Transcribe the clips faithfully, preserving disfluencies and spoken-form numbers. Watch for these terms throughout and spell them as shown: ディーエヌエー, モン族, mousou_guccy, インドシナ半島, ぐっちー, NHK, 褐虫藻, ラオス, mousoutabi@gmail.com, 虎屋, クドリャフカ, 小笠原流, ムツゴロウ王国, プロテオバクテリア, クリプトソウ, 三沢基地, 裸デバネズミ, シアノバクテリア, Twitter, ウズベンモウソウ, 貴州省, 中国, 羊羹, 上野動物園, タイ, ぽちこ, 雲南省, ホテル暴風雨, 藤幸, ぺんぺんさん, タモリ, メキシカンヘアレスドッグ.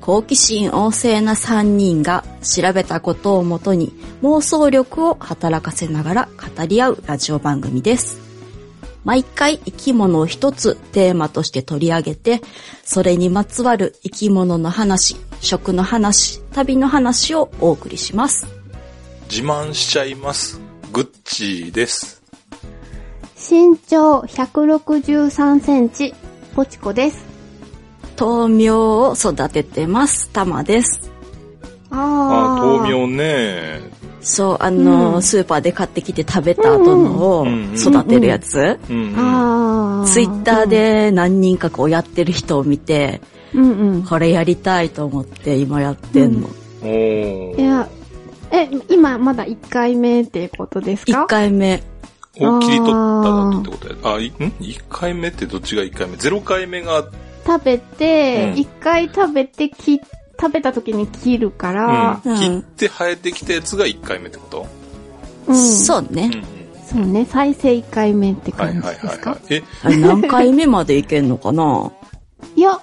好奇心旺盛なさんにんが調べたことをもとに妄想力を働かせながら語り合うラジオ番組です。毎回生き物を一つテーマとして取り上げて、それにまつわる生き物の話、食の話、旅の話をお送りします。自慢しちゃいます。グッチーです。身長ひゃくろくじゅうさんセンチ、ポチコです。豆苗を育ててます。タマです。ああ、豆苗ね。そう、あの、うん、スーパーで買ってきて食べた後のを育てるやつ。ツイッターで何人かこうやってる人を見て、うんうん、これやりたいと思って今やってんの。うん、おー。いや、え、今まだいっかいめっていうことですか？いっかいめ。お、切り取った後ってことや。あ、い、ん？いっかいめってどっちがいっかいめ？ゼロかいめが食べて、うん、一回食べてき、食べた時に切るから、うん、切って生えてきたやつが一回目ってこと？うん、そうね、うん。そうね。再生一回目って感じですか？はいはいはいはい、え、何回目までいけんのかな？いや、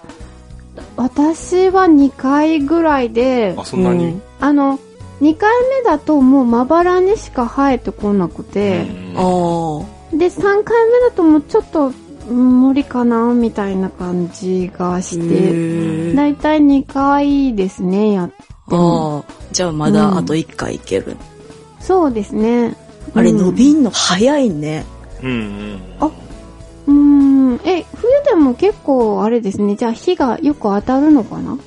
私はにかいぐらいで、あ、そんなに？うん、あのにかいめだともうまばらにしか生えてこなくて、うん、あ、でさんかいめだともうちょっと無理かなみたいな感じがして、だいたいにかいですね、やっても。あ、じゃあまだあといっかいいける、うん、そうですね。あれ、うん、伸びんの早いね。うんうん、あ、うーん、え、冬でも結構あれですね。じゃあ日がよく当たるのかな？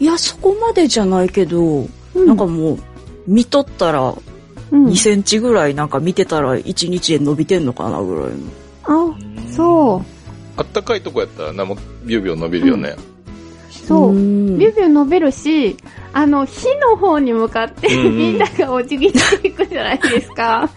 いや、そこまでじゃないけど、うん、なんかもう見とったらにセンチぐらい、なんか見てたらいちにちで伸びてんのかなぐらいの。あ、そう。あったかいとこやったらな、もビュービュー伸びるよね。うん、そう、うん、ビュービュー伸びるし、あの火の方に向かって、うん、みんながお辞儀していくじゃないですか。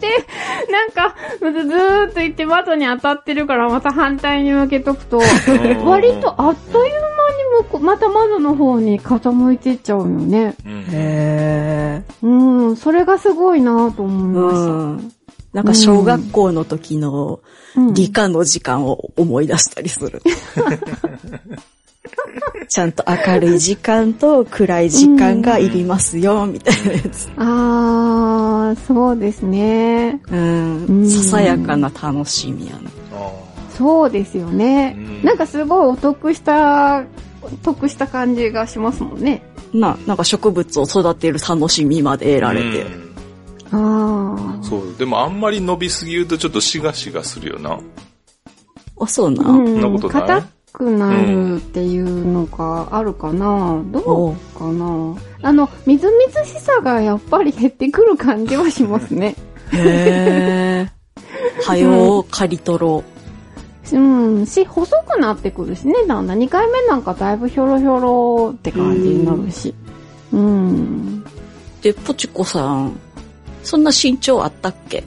で、なんかずーっと行って窓に当たってるからまた反対に向けとくと、割とあっという間に向こまた窓の方に傾いていっちゃうよね。うん、へー。うん、それがすごいなと思いました。うん、なんか小学校の時の理科の時間を思い出したりする。うん、ちゃんと明るい時間と暗い時間がいりますよ、うん、みたいなやつ。ああ、そうですね。うん、うん、ささやかな楽しみやな。そうですよね。うん、なんかすごいお得した、得した感じがしますもんね。な、なんか植物を育てる楽しみまで得られて。うん、あ、そう。でもあんまり伸びすぎるとちょっとしがしがするよな。あ、そうな。うん、なことない。硬くなるっていうのがあるかな。うん、どうかな。あの、みずみずしさがやっぱり減ってくる感じはしますね。へー。はよう、刈り取ろう。うん。し、細くなってくるしね。だんだんにかいめなんかだいぶひょろひょろって感じになるし。うん。うん、で、ポチコさん。そんな身長あったっけ？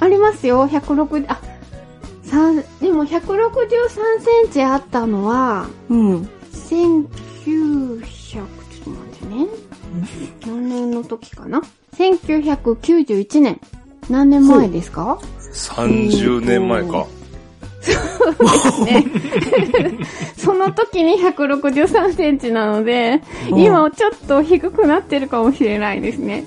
ありますよ。ひゃくろくじゅう、あ、さん、でもひゃくろくじゅうさんセンチあったのは、うん。せんきゅうひゃく、ちょっと待ってね。よねんの時かな？せんきゅうひゃくきゅうじゅういちねん。何年前ですか？さんじゅうねんまえか。そうですね。その時にひゃくろくじゅうさんセンチなので、今ちょっと低くなってるかもしれないですね。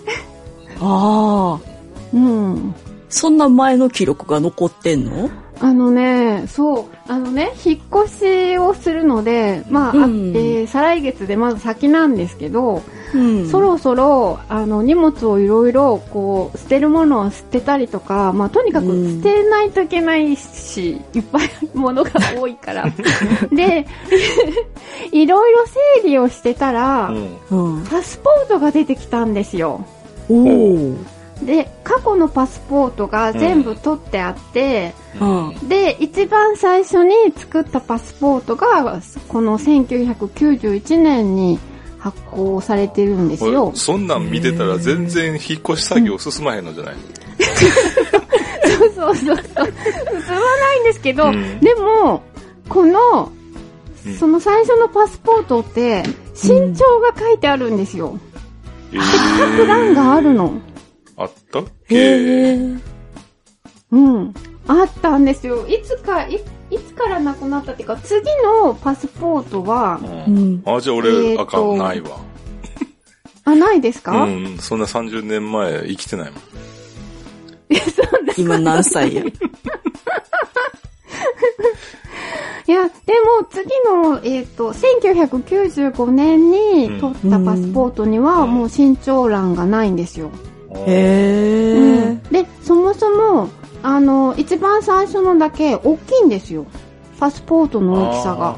ああ、うん。そんな前の記録が残ってんの？あのね、そう、あのね、引っ越しをするので、まあ、うん、あって、再来月でまず先なんですけど、うん、そろそろ、あの、荷物をいろいろ、こう、捨てるものを捨てたりとか、まあ、とにかく捨てないといけないし、うん、いっぱい物が多いから。で、いろいろ整理をしてたら、うん、パスポートが出てきたんですよ。おで、過去のパスポートが全部取ってあって、うん、で、一番最初に作ったパスポートがこのせんきゅうひゃくきゅうじゅういちねんに発行されてるんですよ。そんなん見てたら全然引っ越し作業進まへんのじゃない、うん、そうそうそうそう、進まないんですけど、うん、でもこのその最初のパスポートって身長が書いてあるんですよ、うん、各欄があるの、あったっけ、えー、うんあったんですよ。いつか い, いつからなくなったっていうか、次のパスポートは、うん、あじゃあ俺、えー、あかんないわあないですか、うん、そんなさんじゅうねんまえ生きてないもん今何歳やいやでも次の、えー、とせんきゅうひゃくきゅうじゅうごねんに取ったパスポートにはもう身長欄がないんですよ、うんうん、へー、うん、でそもそもあの一番最初のだけ大きいんですよ、パスポートの大きさが、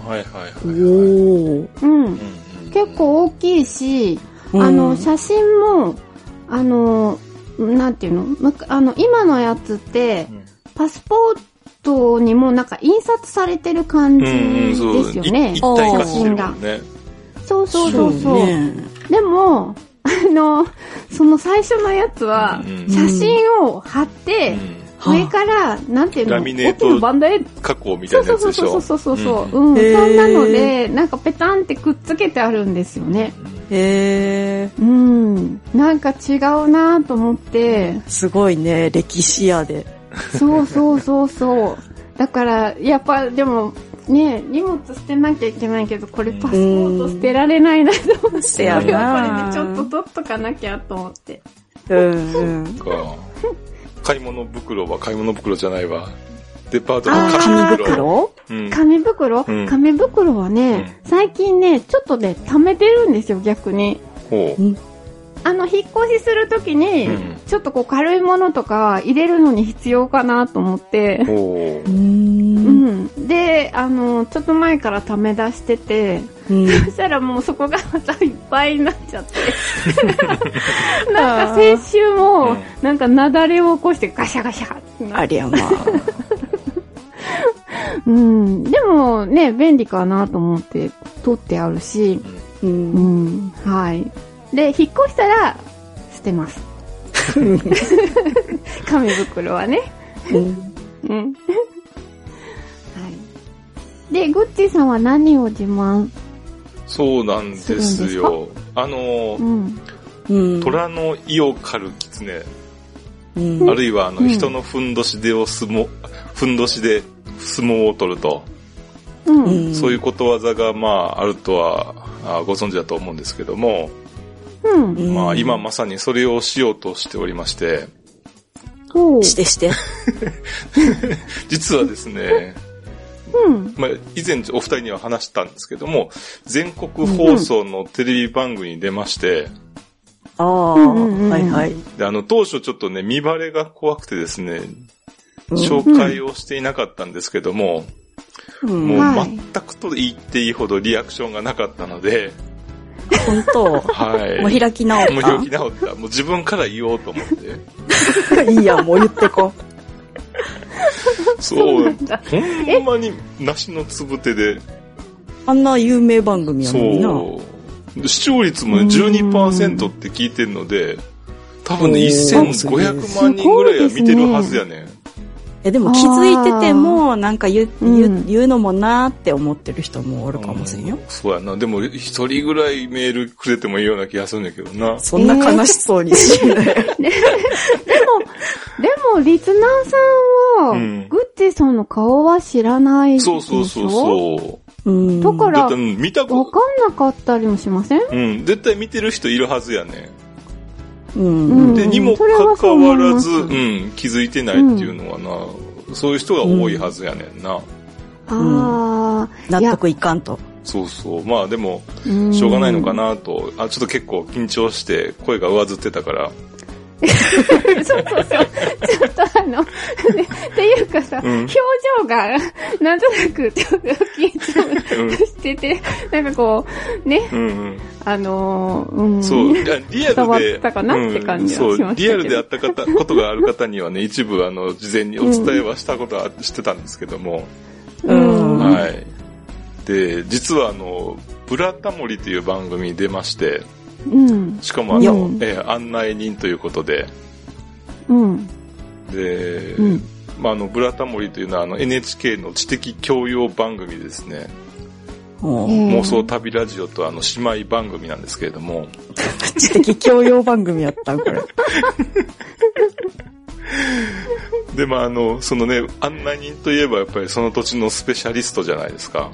結構大きいし、うん、あの写真もあのなんていうの、あの今のやつって、うん、パスポートにもなんか印刷されてる感じですよね、うん、うん、写真が、ね、そうそうそうそう、そうね、でもあのその最初のやつは、うん、写真を貼って、うん上からなんていうの、ラミネート加工みたいなやつでしょ。そうそうそうそうそう、うんうん、そんなのでなんかペタンってくっつけてあるんですよね。へー、うん、なんか違うなと思って。すごいね、歴史屋で。そうそうそうそう。だからやっぱでもね、荷物捨てなきゃいけないけどこれパスポート捨てられないなと思って、やっぱりちょっと取っとかなきゃと思って。うん。うん買い物袋は買い物袋じゃないわ。デパートの紙袋。紙袋？紙袋？うん、紙袋はね、うん、最近ね、ちょっとね、溜めてるんですよ、逆に。ほう。あの、引っ越しするときに、うん、ちょっとこう軽いものとか入れるのに必要かなと思って。ほう。うん。で、あの、ちょっと前から溜め出してて、うん、そしたらもうそこがまたいっぱいになっちゃってなんか先週もなんか雪崩を起こしてガシャガシャってなって、ありゃまあ、うん、でもね便利かなと思って取ってあるし、うんうん、はいで引っ越したら捨てます紙袋はねうん、うんはい、でグッチさんは何を自慢そうなんですよ。すあの、うんうん、虎の意を狩る狐、うん、あるいはあの、うん、人のふんどしでを相撲ふんどしで相撲を取ると、うん、そういうことわざがまああるとはご存知だと思うんですけども、うん、まあ今まさにそれをしようとしておりまして、うん、してして実はですね。うんまあ、以前お二人には話したんですけども、全国放送のテレビ番組に出まして、うん、ああ、うん、はいはい。で、あの、当初ちょっとね、見バレが怖くてですね、紹介をしていなかったんですけども、うん、もう全くと言っていいほどリアクションがなかったので、本当はい。もう開き直った。もう開き直った。もう自分から言おうと思って。いいや、もう言ってこう。そう、ほんまに梨のつぶてで。あんな有名番組やのにな。そう。視聴率も じゅうにパーセント って聞いてるので、多分ね、せんごひゃくまんにんぐらいは見てるはずやねん。え、ねね、でも気づいてても、なんか言う、言う、言うのもなーって思ってる人もおるかもしれんよ。そうやな。でも一人ぐらいメールくれてもいいような気がするんだけどな。そんな悲しそうにしない。でも、でもリスナーさんは、うん、グッチさんの顔は知らないでしょ。そうそうそうそう。うん、だから見たことわかんなかったりもしません？うん、絶対見てる人いるはずやね。うん、でにもかかわらず、うん、気づいてないっていうのはな、うん、そういう人が多いはずやねんな。うん、ああ、納得いかんと。そうそう。まあでもしょうがないのかなと、あちょっと結構緊張して声が上ずってたから。そうそうそう。ちょっとあの、ね、っていうかさ、うん、表情が、なんとなく、ちょっと緊張してて、うん、なんかこう、ね、うんうん、あの、うん、そう、リアルで、伝わったかなって感じがしましたけど、そう、リアルであった方、ことがある方にはね、一部あの、事前にお伝えはしたことはしてたんですけども、うん、はい。で、実はあの、ブラタモリという番組に出まして、うん、しかもあの、うんえー、案内人ということで、うん、で、うんまあ、あのブラタモリというのはあの エヌエイチケー の知的教養番組ですね。妄想旅ラジオとあの姉妹番組なんですけれども、知的教養番組やったんこれでまああのそのね案内人といえばやっぱりその土地のスペシャリストじゃないですか。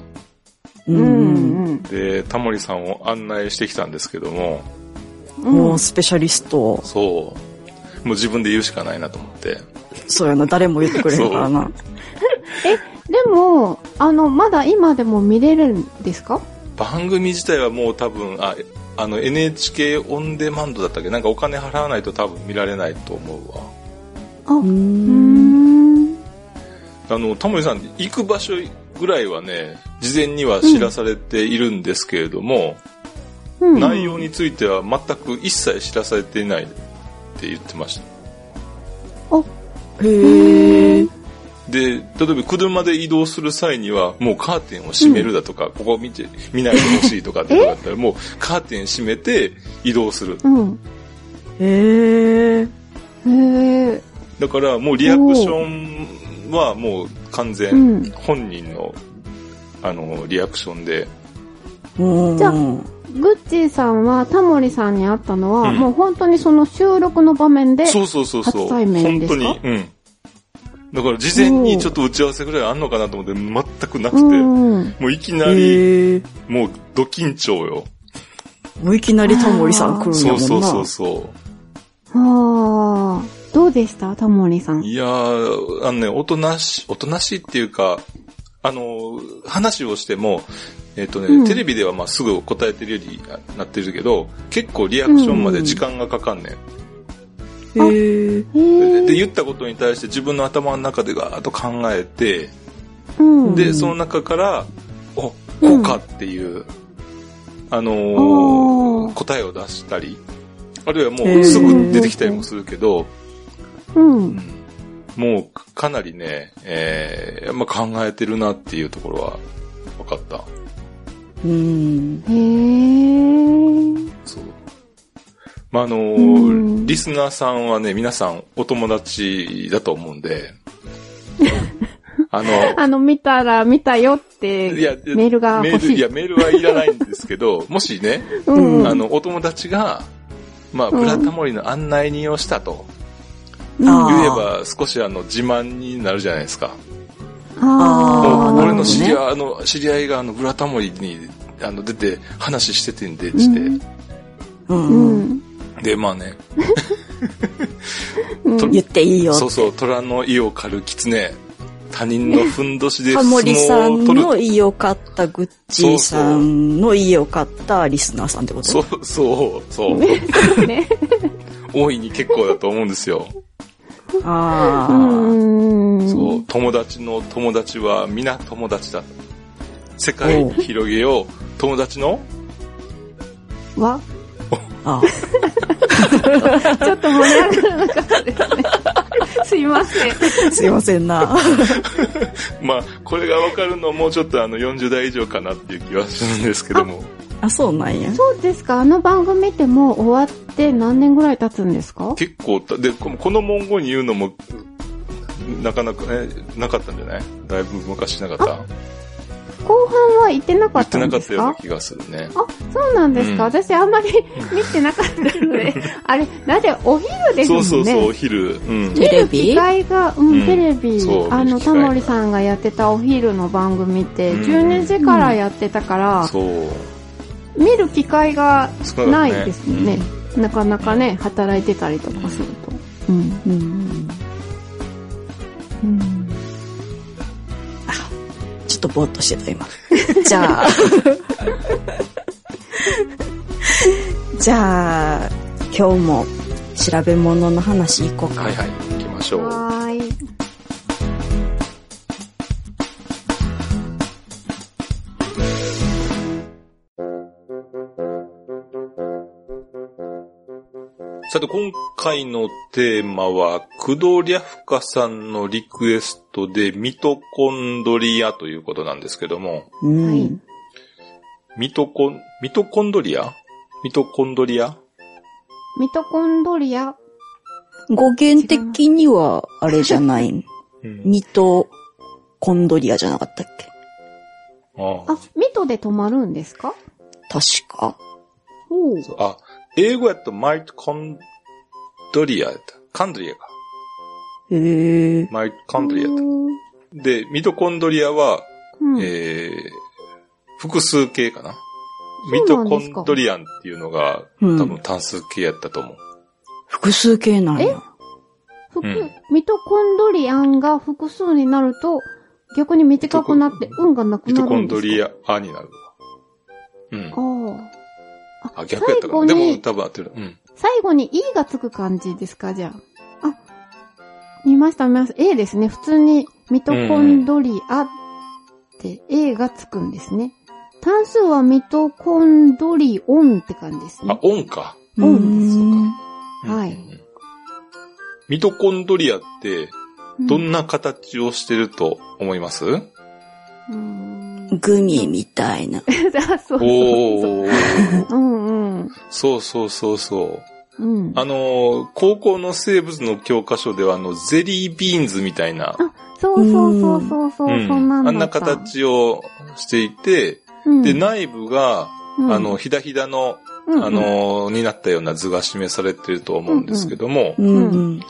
うんでタモリさんを案内してきたんですけども、もうスペシャリスト、そうもう自分で言うしかないなと思って。そうやな、誰も言ってくれるからなえでもあのまだ今でも見れるんですか？番組自体はもう多分ああの エヌエイチケー オンデマンドだったっけ、なんかお金払わないと多分見られないと思うわ。あうーんあのタモリさん行く場所ぐらいはね事前には知らされているんですけれども、うんうん、内容については全く一切知らされていないって言ってました。あへえ。で例えば車で移動する際にはもうカーテンを閉めるだとか、うん、ここ見て見ないでほしいとかってことだったらもうカーテン閉めて移動する、うん、へえへえ。だからもうリアクションはもう完全本人の、うん、あのリアクションで。じゃあグッチーさんはタモリさんに会ったのは、うん、もう本当にその収録の場面で初対面ですか？そうそうそうそう、本当に、うんだから事前にちょっと打ち合わせぐらいあんのかなと思って全くなくて、うん、もういきなりもうド緊張よ。もういきなりタモリさん来るんだもんな。そうそうそうそう。ああ、どうでしたタモリさん？いやーあのねおとなしおとなしいっていうかあの話をしてもえっとね、うん、テレビではまあすぐ答えてるようになってるけど結構リアクションまで時間がかかんねん。うんへー で, で言ったことに対して自分の頭の中でガーッと考えて、うん、でその中からおこうかっていう、うん、あのー、答えを出したりあるいはもうすぐ出てきたりもするけど、うん、もうかなりね、えーまあ、考えてるなっていうところは分かった、うん、へーそうまあ、あのーうん、リスナーさんはね皆さんお友達だと思うんであのあの見たら見たよってメールが欲しい。いやメールはいらないんですけどもしね、うん、あのお友達がまあブラタモリの案内人をしたと、うん、言えば少しあの自慢になるじゃないですか。あ俺の知り合い、ね、あの知り合いがあのブラタモリにあの出て話しててんでって、うんうんうんでまあね、うん、言っていいよそうそう虎の意を狩る狐他人のふんどしで相撲を取るタモリさんの意を買ったグッチーさんの意を買ったリスナーさんってことそうそうそう、ねね、大いに結構だと思うんですよああそう友達の友達は皆友達だ世界広げよう友達のはああちょっと盛り上がらなかったですねすいませんすいませんなまあこれが分かるのもちょっとあのよんじゅう代以上かなっていう気はするんですけども あ, あそうなんやそうですか。あの番組ってもう終わって何年ぐらい経つんですか？結構でこの文言に言うのもなかなかねなかったんじゃない？だいぶ昔なかった後半は行ってなかったんですか？行ってなかったような気がするね。あ、そうなんですか、うん、私あんまり見てなかったのであれ、なぜお昼ですもんね。そうそうそう、お昼、うん、テレビ見る機会が、うん、テレビ、うん、あのタモリさんがやってたお昼の番組って、うん、じゅうにじからやってたから、うん、そう見る機会がないですね、うん、なかなかね、働いてたりとかすると、うんうんうんうんちょっとぼーっとしてた今じゃあじゃあ今日も調べ物の話いこうか。はいはい行きましょう。はい。さて今回のテーマはクドリャフカさんのリクエストでミトコンドリアということなんですけども、うんミトコン、ミトコンドリアミトコンドリアミトコンドリア語源的には、あれじゃない。うん、ミトコンドリアじゃなかったっけ？ああ、あ、ミトで止まるんですか？確か。おう。あ、英語やったマイトコンドリアやった。カンドリアか。へえ。マイトコンドリアやった。で、ミトコンドリアは、うん、えー、複数形かな？ミトコンドリアンっていうのが、うん、多分単数形やったと思う。複数形なんや。うん、ミトコンドリアンが複数になると、逆に短くなって運がなくなるんですか？ミトコンドリアになる。うん。ああ。あ、逆やったか。でも多分合ってる。うん。最後に E がつく感じですか、じゃあ。あ、見ました、見ました。A ですね。普通にミトコンドリアって、うん、A がつくんですね。単数はミトコンドリオンって感じですね。あ、オンか。オンです。そうか。はい。うん、ミトコンドリアって、どんな形をしてると思います？うん、グミみたいな。そうそうそう。おー。うんうん。そうそうそうそう。うん、あの、高校の生物の教科書では、あの、ゼリービーンズみたいな。あ、そうそうそうそうそう、うん、そんなんだった。あんな形をしていて、うん、で、内部が、うん、あの、ひだひだの、あの、うんうん、になったような図が示されてると思うんですけども、うんうんうん、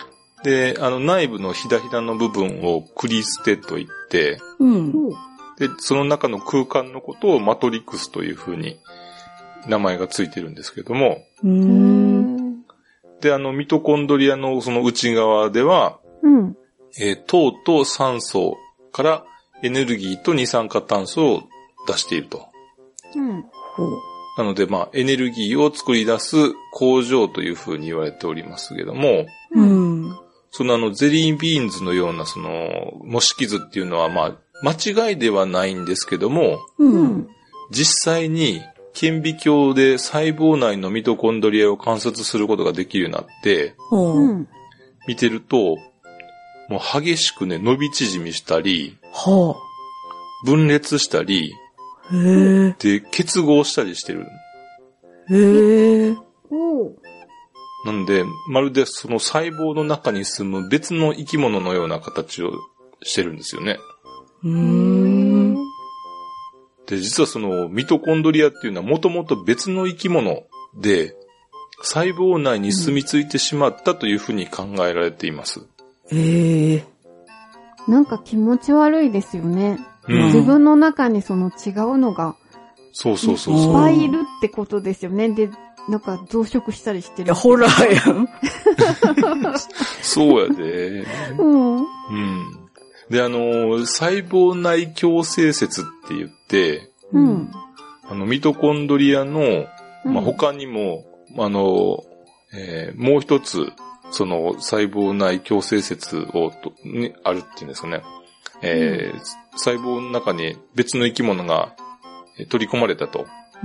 で、あの内部のひだひだの部分をクリステと言って、うん、で、その中の空間のことをマトリックスというふうに名前がついてるんですけども、うん、で、あのミトコンドリアのその内側では、うん、えー、糖と酸素からエネルギーと二酸化炭素を出していると。うん、なので、まあ、エネルギーを作り出す工場というふうに言われておりますけども、うん、そのあの、ゼリービーンズのような、その、模式図っていうのは、まあ、間違いではないんですけども、うん、実際に、顕微鏡で細胞内のミトコンドリアを観察することができるようになって、うん、見てると、もう激しくね、伸び縮みしたり、はあ、分裂したり、で、結合したりしてる。へぇ。なんで、まるでその細胞の中に住む別の生き物のような形をしてるんですよね。うーん。で、実はそのミトコンドリアっていうのはもともと別の生き物で、細胞内に住み着いてしまったというふうに考えられています。へぇ。なんか気持ち悪いですよね。うん、自分の中にその違うのが、そうそうそうそう。いっぱいいるってことですよね。で、なんか増殖したりしてる。いや、ホラーやん。そうやで。うん。うん。で、あの、細胞内共生説って言って、うん。あの、ミトコンドリアの、まあ、他にも、うん、あの、えー、もう一つ、その、細胞内共生説をと、に、あるって言うんですかね。えーうん、細胞の中に別の生き物が取り込まれたとい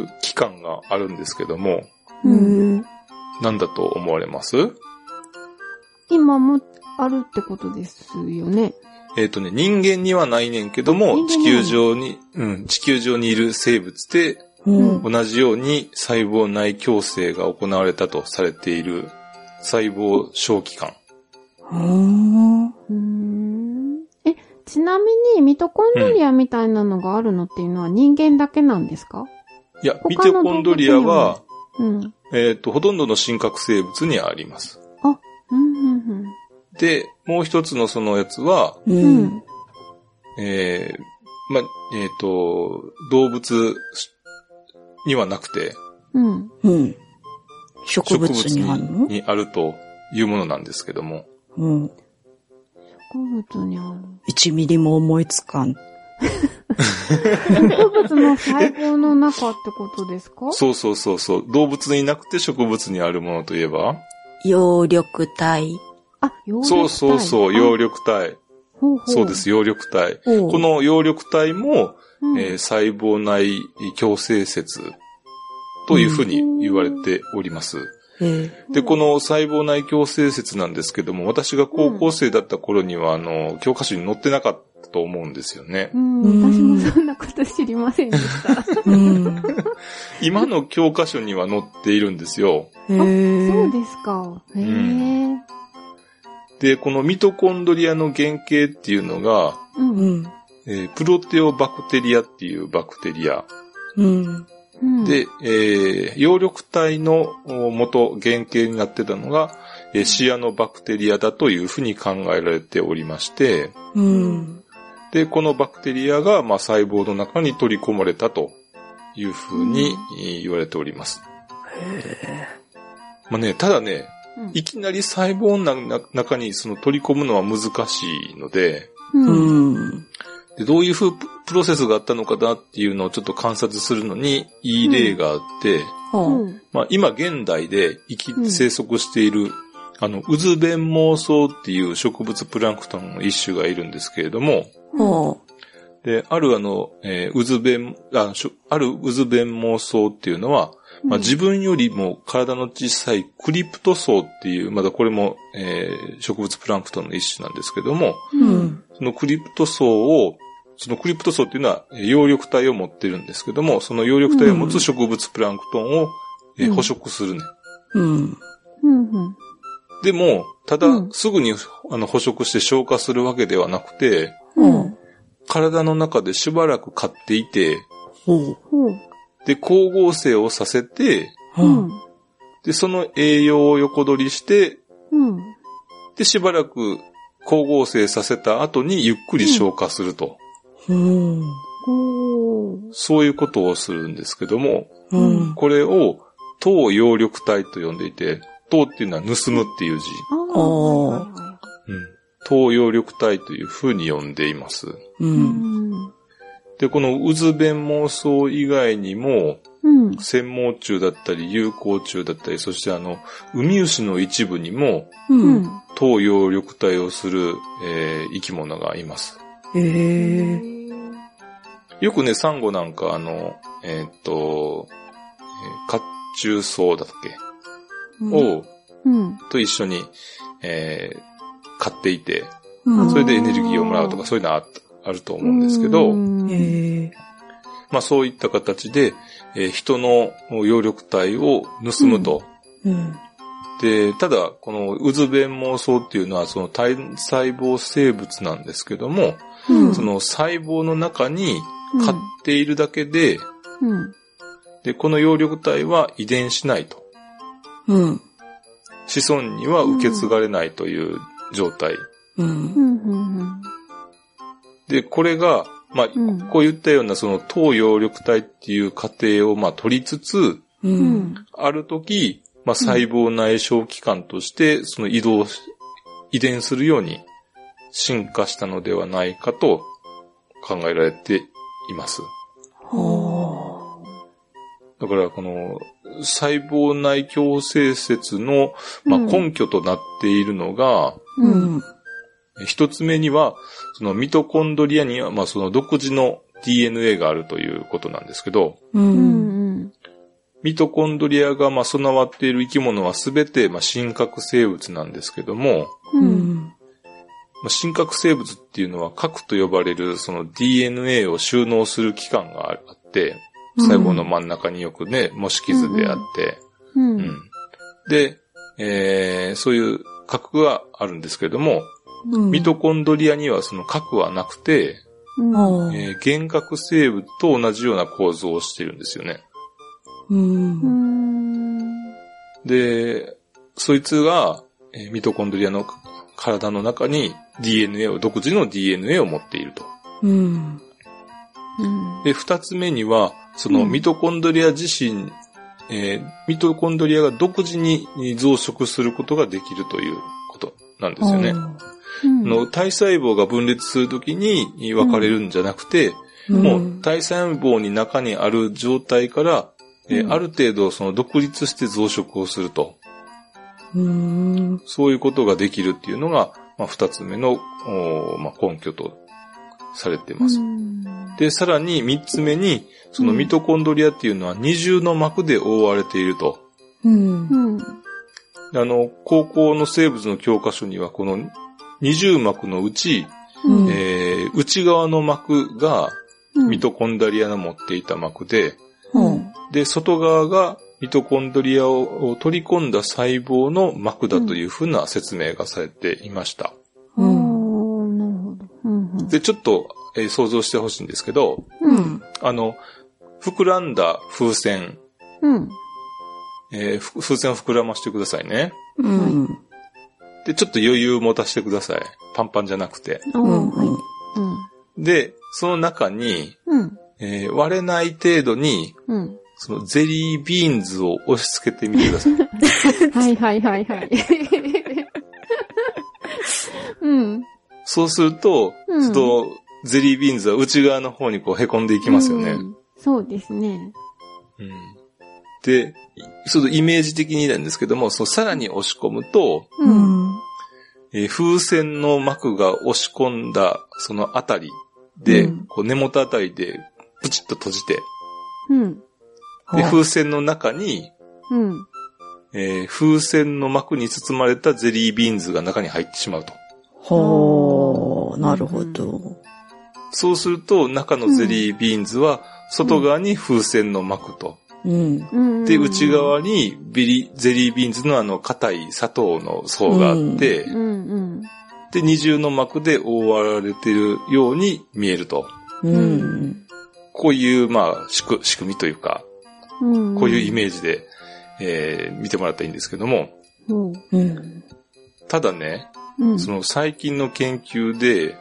う期間があるんですけども、うん、何だと思われます？今もあるってことですよね。えっとね、人間にはないねんけども、地球上に、うん、地球上にいる生物で、うん、同じように細胞内共生が行われたとされている細胞小器官。ちなみに、ミトコンドリアみたいなのがあるのっていうのは人間だけなんですか？いや、ミトコンドリアは、うん、えっ、ー、と、ほとんどの真核生物にあります。あ、うん、うん、うん。で、もう一つのそのやつは、うん、えー、ま、えっ、ー、と、動物にはなくて、うん、うん。植物にあるの？にあるというものなんですけども、うん。植物にある。いちミリも思いつかん。植物の細胞の中ってことですか？そうそうそうそう。動物になくて植物にあるものといえば？葉緑体。あ、葉緑体。そうそうそう、葉緑体。ほうほう。そうです、葉緑体。この葉緑体も、うんえー、細胞内共生説というふうに言われております。うんで、この細胞内共生説なんですけども、私が高校生だった頃には、あの、教科書に載ってなかっったと思うんですよね。うん、私もそんなこと知りませんでした。うん、今の教科書には載っているんですよ。へー、あ、そうですか。へー、うん。で、このミトコンドリアの原型っていうのが、うんうん、えー、プロテオバクテリアっていうバクテリア。うんうん、で、えー、葉緑体の元原型になってたのが、えー、シアノバクテリアだというふうに考えられておりまして、うん、で、このバクテリアが、まあ、細胞の中に取り込まれたというふうに言われております。うん、へー。まあね、ただね、うん、いきなり細胞の中にその取り込むのは難しいので、うんうん、で、どういうふうプロセスがあったのかなっていうのをちょっと観察するのにいい例があって、うん、まあ、今現代で生き生息している、うん、あのウズベンモウソウっていう植物プランクトンの一種がいるんですけれども、うん、で、あるあの、えー、ウズベンあ、あるウズベンモウソウっていうのは、まあ、自分よりも体の小さいクリプトソウっていう、まだこれも、えー、植物プランクトンの一種なんですけども、うん、そのクリプトソウをそのクリプト層っていうのは葉緑体を持ってるんですけども、その葉緑体を持つ植物プランクトンを、うん、え捕食するね。うんうん、でも、ただ、うん、すぐにあの捕食して消化するわけではなくて、うん、体の中でしばらく飼っていて、うん、で、光合成をさせて、うん、で、その栄養を横取りして、うん、で、しばらく光合成させた後にゆっくり消化すると。うん、そういうことをするんですけども、うん、これを盗葉緑体と呼んでいて、盗っていうのは盗むっていう字、あ、うん、盗葉緑体というふうに呼んでいます。うん、で、このウズベンモウソウ以外にも、うん、潜毛虫だったり有孔虫だったり、そしてあのウミウシの一部にも、うん、盗葉緑体をする、えー、生き物がいます。えー、よくね、サンゴなんかあの、えー、っと、褐虫藻だっけ、うん、を、うん、と一緒に、えー、飼っていて、うん、それでエネルギーをもらうとかそういうのは あ, あると思うんですけど、うん、えー、まあそういった形で、えー、人の葉緑体を盗むと。うんうん、で、ただ、このウズベンモウソウっていうのはその単細胞生物なんですけども、うん、その細胞の中に飼っているだけで、うん、で、この葉緑体は遺伝しないと、うん。子孫には受け継がれないという状態。うんうん、で、これが、まあ、うん、こう言ったようなその盗葉緑体っていう過程をまあ取りつつ、うん、ある時、まあ、細胞内小器官として、その移動、遺伝するように進化したのではないかと考えられています。はあ、だから、この、細胞内共生説の、まあ、根拠となっているのが、うん、一つ目には、そのミトコンドリアには、まあ、その独自の ディーエヌエー があるということなんですけど、うんミトコンドリアがまあ備わっている生き物はすべてまあ真核生物なんですけども、うん、真核生物っていうのは核と呼ばれるその ディーエヌエー を収納する器官があって、細胞の真ん中によくね、模式図であって、うんうん、で、えー、そういう核があるんですけども、うん、ミトコンドリアにはその核はなくて、うんえー、原核生物と同じような構造をしているんですよね。うん、で、そいつが、えー、ミトコンドリアの体の中に ディーエヌエー を、独自の ディーエヌエー を持っていると。うんうん、で、二つ目には、そのミトコンドリア自身、うんえー、ミトコンドリアが独自に増殖することができるということなんですよね。うん、の体細胞が分裂するときに分かれるんじゃなくて、うん、もう体細胞に中にある状態から、えー、ある程度その独立して増殖をすると、うーん、そういうことができるっていうのが、まあ、二つ目の、まあ、根拠とされています。で、さらに三つ目に、そのミトコンドリアっていうのは二重の膜で覆われていると。うん、あの、高校の生物の教科書にはこの二重膜のうち、うんえー、内側の膜がミトコンドリアの持っていた膜で、うん、で外側がミトコンドリアを取り込んだ細胞の膜だというふうな説明がされていました。うん、なるほど、うんうん、でちょっと、えー、想像してほしいんですけど、うん、あの膨らんだ風船、うんえー、風船を膨らましてくださいね、うん、でちょっと余裕を持たせてください。パンパンじゃなくて、うんうん、でその中に、うんえー、割れない程度に、うん、そのゼリービーンズを押し付けてみてください。はいはいはいはい、うん、そうすると、うん、ちょっとゼリービーンズは内側の方にこうへこんでいきますよね、うん、そうですね、うん、でちょっとイメージ的になんですけども、そのさらに押し込むと、うんえー、風船の膜が押し込んだそのあたりで、うん、こう根元あたりでプチッと閉じて、うん、で風船の中に、うんえー、風船の膜に包まれたゼリービーンズが中に入ってしまうと。はあ、なるほど、うん、そうすると中のゼリービーンズは外側に風船の膜と、うん、で内側にビリゼリービーンズのあの硬い砂糖の層があって、うんうんうん、で二重の膜で覆われているように見えると、うん、こういうまあ 仕, 仕組みというか、うん、こういうイメージで、えー、見てもらったらいいんですけども、うんうん、ただね、うん、その最近の研究で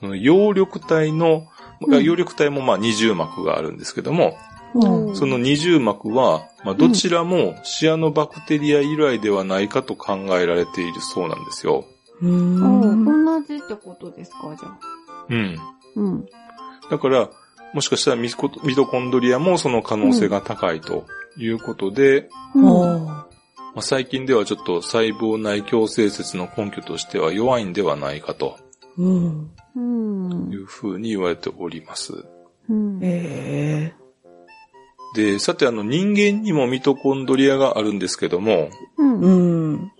葉緑体の、うん、葉緑体もまあ二重膜があるんですけども、うん、その二重膜は、まあ、どちらもシアノバクテリア由来ではないかと考えられているそうなんですよ。うん、同じってことですか、じゃあ。うん。うん。だから、もしかしたらミトコンドリアもその可能性が高いということで、うんまあ、最近ではちょっと細胞内共生説の根拠としては弱いんではないかと、うん、いうふうに言われております。うん、えーで、さてあの人間にもミトコンドリアがあるんですけども、うん、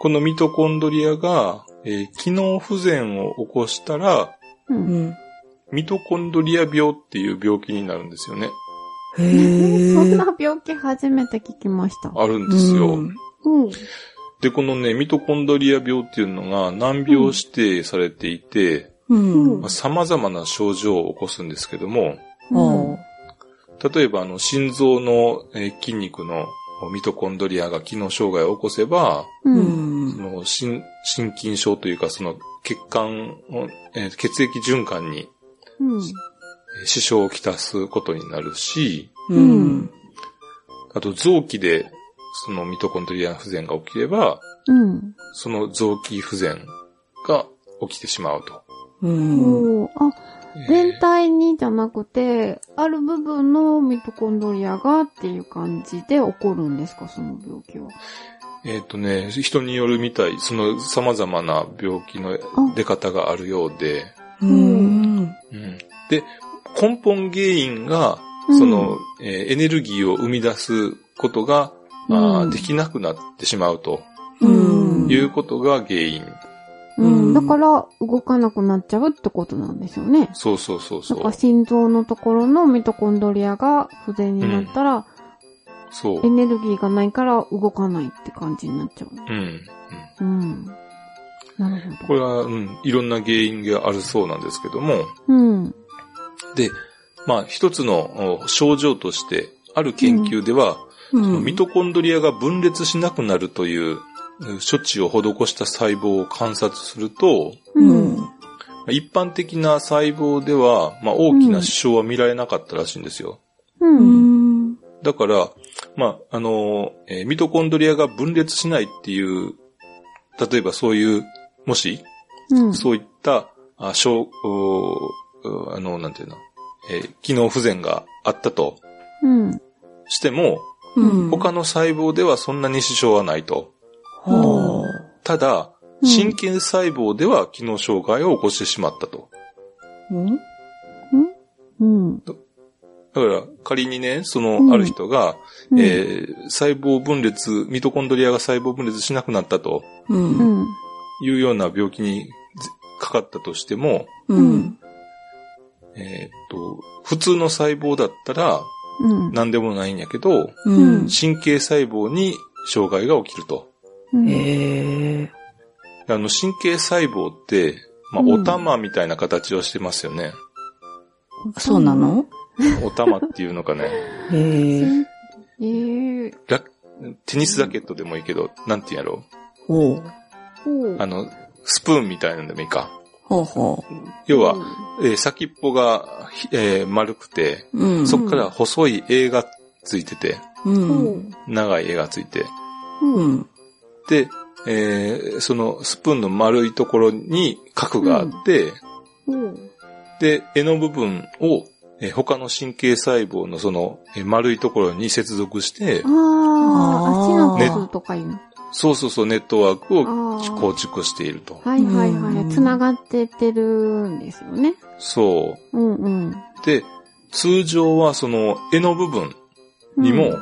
このミトコンドリアが、えー、機能不全を起こしたら、うん、ミトコンドリア病っていう病気になるんですよね。へー、そんな病気初めて聞きました。あるんですよ。うんうん、で、このね、ミトコンドリア病っていうのが難病指定されていて、うんまあ、様々な症状を起こすんですけども、うんうん例えば、あの、心臓の、えー、筋肉のミトコンドリアが機能障害を起こせば、うん、その心、心筋症というか、その血管、えー、血液循環に、うん、支障をきたすことになるし、うん、あと、臓器で、そのミトコンドリア不全が起きれば、うん、その臓器不全が起きてしまうと。うんうん全体にじゃなくて、ある部分のミトコンドリアがっていう感じで起こるんですか、その病気は。えっとね、人によるみたい、その様々な病気の出方があるようで。うんうん、で、根本原因が、その、うんえー、エネルギーを生み出すことが、うん、あできなくなってしまうと、うん、いうことが原因。うん、だから動かなくなっちゃうってことなんですよね。そうそうそうそう。だから心臓のところのミトコンドリアが不全になったら、うん、そうエネルギーがないから動かないって感じになっちゃう。うんうん。うん、なるほど。これはうんいろんな原因があるそうなんですけども。うん。で、まあ一つの症状としてある研究では、うん、そのミトコンドリアが分裂しなくなるという。処置を施した細胞を観察すると、うん、一般的な細胞では、まあ、大きな支障は見られなかったらしいんですよ。うん、だから、まああのえー、ミトコンドリアが分裂しないっていう、例えばそういうもし、うん、そういったあ症あのなんていうの、えー、機能不全があったと、うん、しても、うん、他の細胞ではそんなに支障はないと。ただ、神経細胞では機能障害を起こしてしまったと。うんうん、だから、仮にね、その、ある人が、うんえー、細胞分裂、ミトコンドリアが細胞分裂しなくなったと、いうような病気にかかったとしても、うん、えー、っと、普通の細胞だったら、何でもないんやけど、うん、神経細胞に障害が起きると。うん、へー。あの、神経細胞って、まあ、お玉みたいな形はしてますよね。うん、そうなの？お玉っていうのかね。へー。えー、ラテニスラケットでもいいけど、なんて言うんやろう。おう。あの、スプーンみたいなんでもいいか。ほうほう。要は、うんえー、先っぽが、えー、丸くて、うん、そこから細い柄がついてて、うん、長い柄がついて、うん、で、えー、そのスプーンの丸いところに核があって、うんうん、で、柄の部分を、えー、他の神経細胞のその、えー、丸いところに接続して、ああ、足の骨とかいうの。そうそうそう、ネットワークを構築していると。はいはいはい。つながってってるんですよね。そう。うんうん。で、通常はその柄の部分にも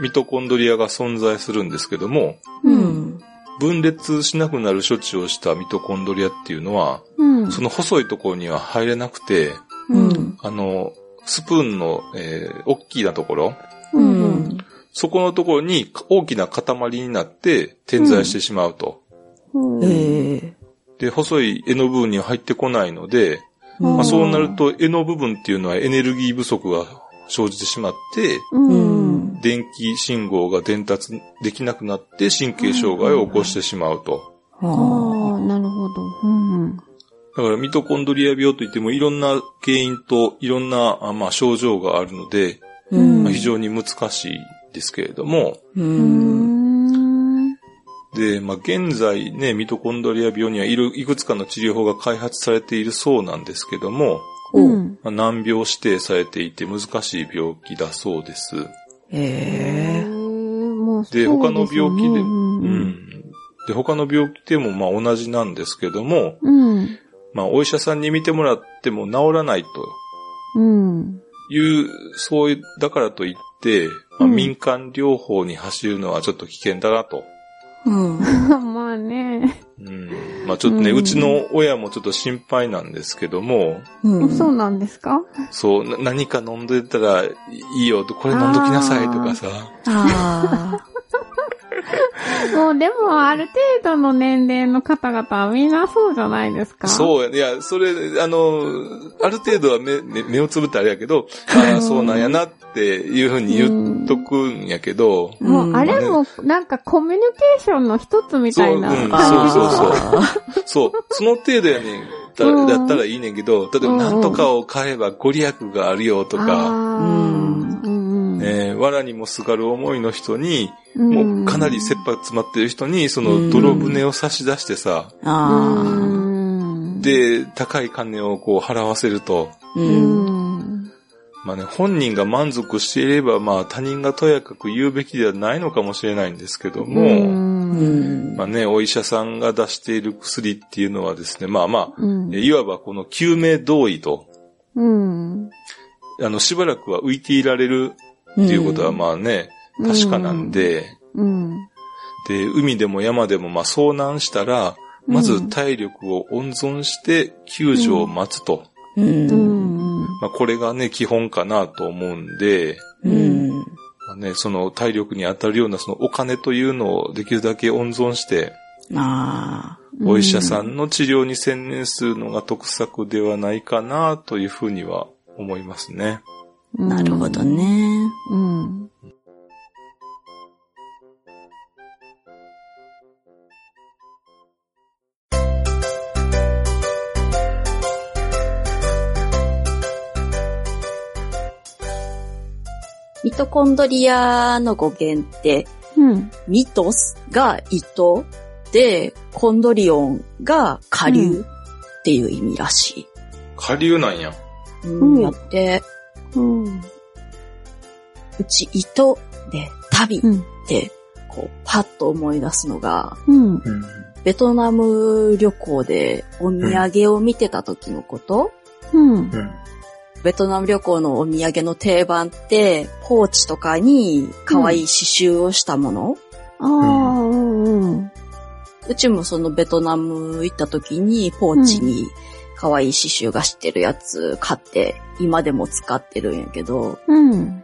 ミトコンドリアが存在するんですけども、うん、分裂しなくなる処置をしたミトコンドリアっていうのは、うん、その細いところには入れなくて、うん、あの、スプーンの、えー、大きなところ、うんうんそこのところに大きな塊になって点在してしまうと。うんうん、で、細い柄の部分には入ってこないので、うんまあ、そうなると柄の部分っていうのはエネルギー不足が生じてしまって、うん、電気信号が伝達できなくなって神経障害を起こしてしまうと。うん、ああ、なるほど。うん、だからミトコンドリア病といってもいろんな原因といろんなあ、まあ、症状があるので、うんまあ、非常に難しい。ですけれども、うーんで、まあ、現在ねミトコンドリア病にはいるいくつかの治療法が開発されているそうなんですけども、うんまあ、難病指定されていて難しい病気だそうです。ええー、もうそうですね。で他の病気で、うんうん、で他の病気でもまあ同じなんですけども、うん、まあお医者さんに見てもらっても治らないという、うん、そういうだからといってで、まあ、民間療法に走るのはちょっと危険だなと。うん。まあね。うん。まあちょっとね、うん、うちの親もちょっと心配なんですけども。うん、そうなんですか？そう、何か飲んでたらいいよと、これ飲んどきなさいとかさ。ああ。もうでもある程度の年齢の方々はみんなそうじゃないですか。そういやそれあのある程度は 目, 目をつぶってあれやけどあそうなんやなっていうふうに言っとくんやけど、うん、もうあれもなんかコミュニケーションの一つみたいな感じ、うん、そうそうそうそうその程度やねだ, だったらいいねんけど例えばなんとかを買えばご利益があるよとか。うんえー、藁にもすがる思いの人に、うん、もうかなり切羽詰まってる人に、その泥船を差し出してさ、うん、で、高い金をこう払わせると、うん、まあね、本人が満足していれば、まあ他人がとやかく言うべきではないのかもしれないんですけども、うん、まあね、お医者さんが出している薬っていうのはですね、まあまあ、うん、いわばこの救命胴衣と、うん、あの、しばらくは浮いていられる、っていうことはまあね、うん、確かなんで、うん、で、海でも山でもまあ遭難したら、うん、まず体力を温存して救助を待つと。うんうん、まあ、これがね、基本かなと思うんで、うんまあね、その体力に当たるようなそのお金というのをできるだけ温存して、あうん、お医者さんの治療に専念するのが得策ではないかなというふうには思いますね。なるほどね。うん。ミトコンドリアの語源って、うん、ミトスが糸で、コンドリオンが下流っていう意味らしい。下流なんや。うん、やって。うん、うち糸で旅ってこうパッと思い出すのが、うん、ベトナム旅行でお土産を見てた時のこと、うん、ベトナム旅行のお土産の定番ってポーチとかに可愛い刺繍をしたもの、うんあうん、うちもそのベトナム行った時にポーチに可愛い刺繍がしてるやつ買って今でも使ってるんやけど、うん、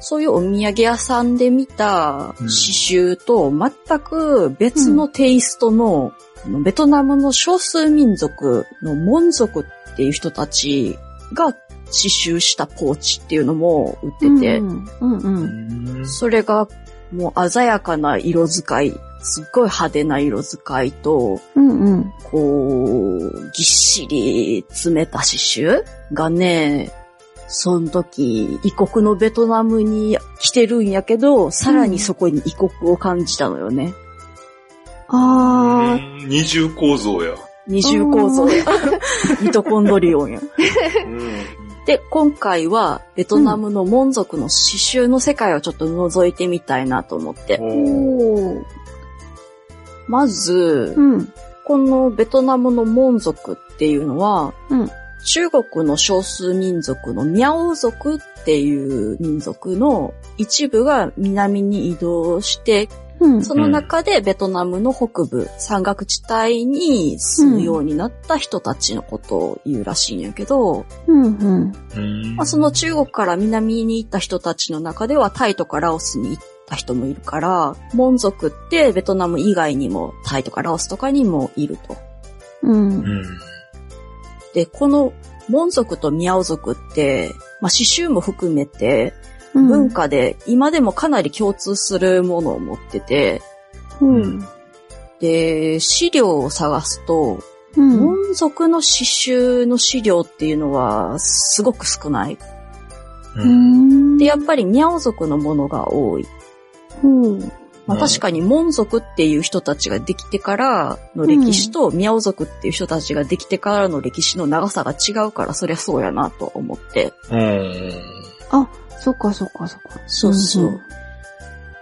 そういうお土産屋さんで見た刺繍と全く別のテイストの、うん、ベトナムの少数民族のモン族っていう人たちが刺繍したポーチっていうのも売ってて、うんうんうん、それがもう鮮やかな色使い、すっごい派手な色使いと、うんうん、こうぎっしり詰めた刺繍がね、その時異国のベトナムに来てるんやけど、さらにそこに異国を感じたのよね。うん、ああ、二重構造や。二重構造や。ミトコンドリオンや。うんで、今回はベトナムのモン族の刺繍の世界をちょっと覗いてみたいなと思って。うん、まず、うん、このベトナムのモン族っていうのは、うん、中国の少数民族のミャオ族っていう民族の一部が南に移動して、うん、その中でベトナムの北部、山岳地帯に住むようになった人たちのことを言うらしいんやけど、うんうんまあ、その中国から南に行った人たちの中ではタイとかラオスに行った人もいるから、モン族ってベトナム以外にもタイとかラオスとかにもいると。うんうん、で、このモン族とミャオ族って、まあ、刺繍も含めて、文化で今でもかなり共通するものを持ってて、うん、で資料を探すと、うん、モン族の刺繍の資料っていうのはすごく少ない、うん、でやっぱりミャオ族のものが多い、うんまあ、確かにモン族っていう人たちができてからの歴史と、うん、ミャオ族っていう人たちができてからの歴史の長さが違うからそりゃそうやなと思って、うん、あそっかそっかそっか。そうそう、うんうん。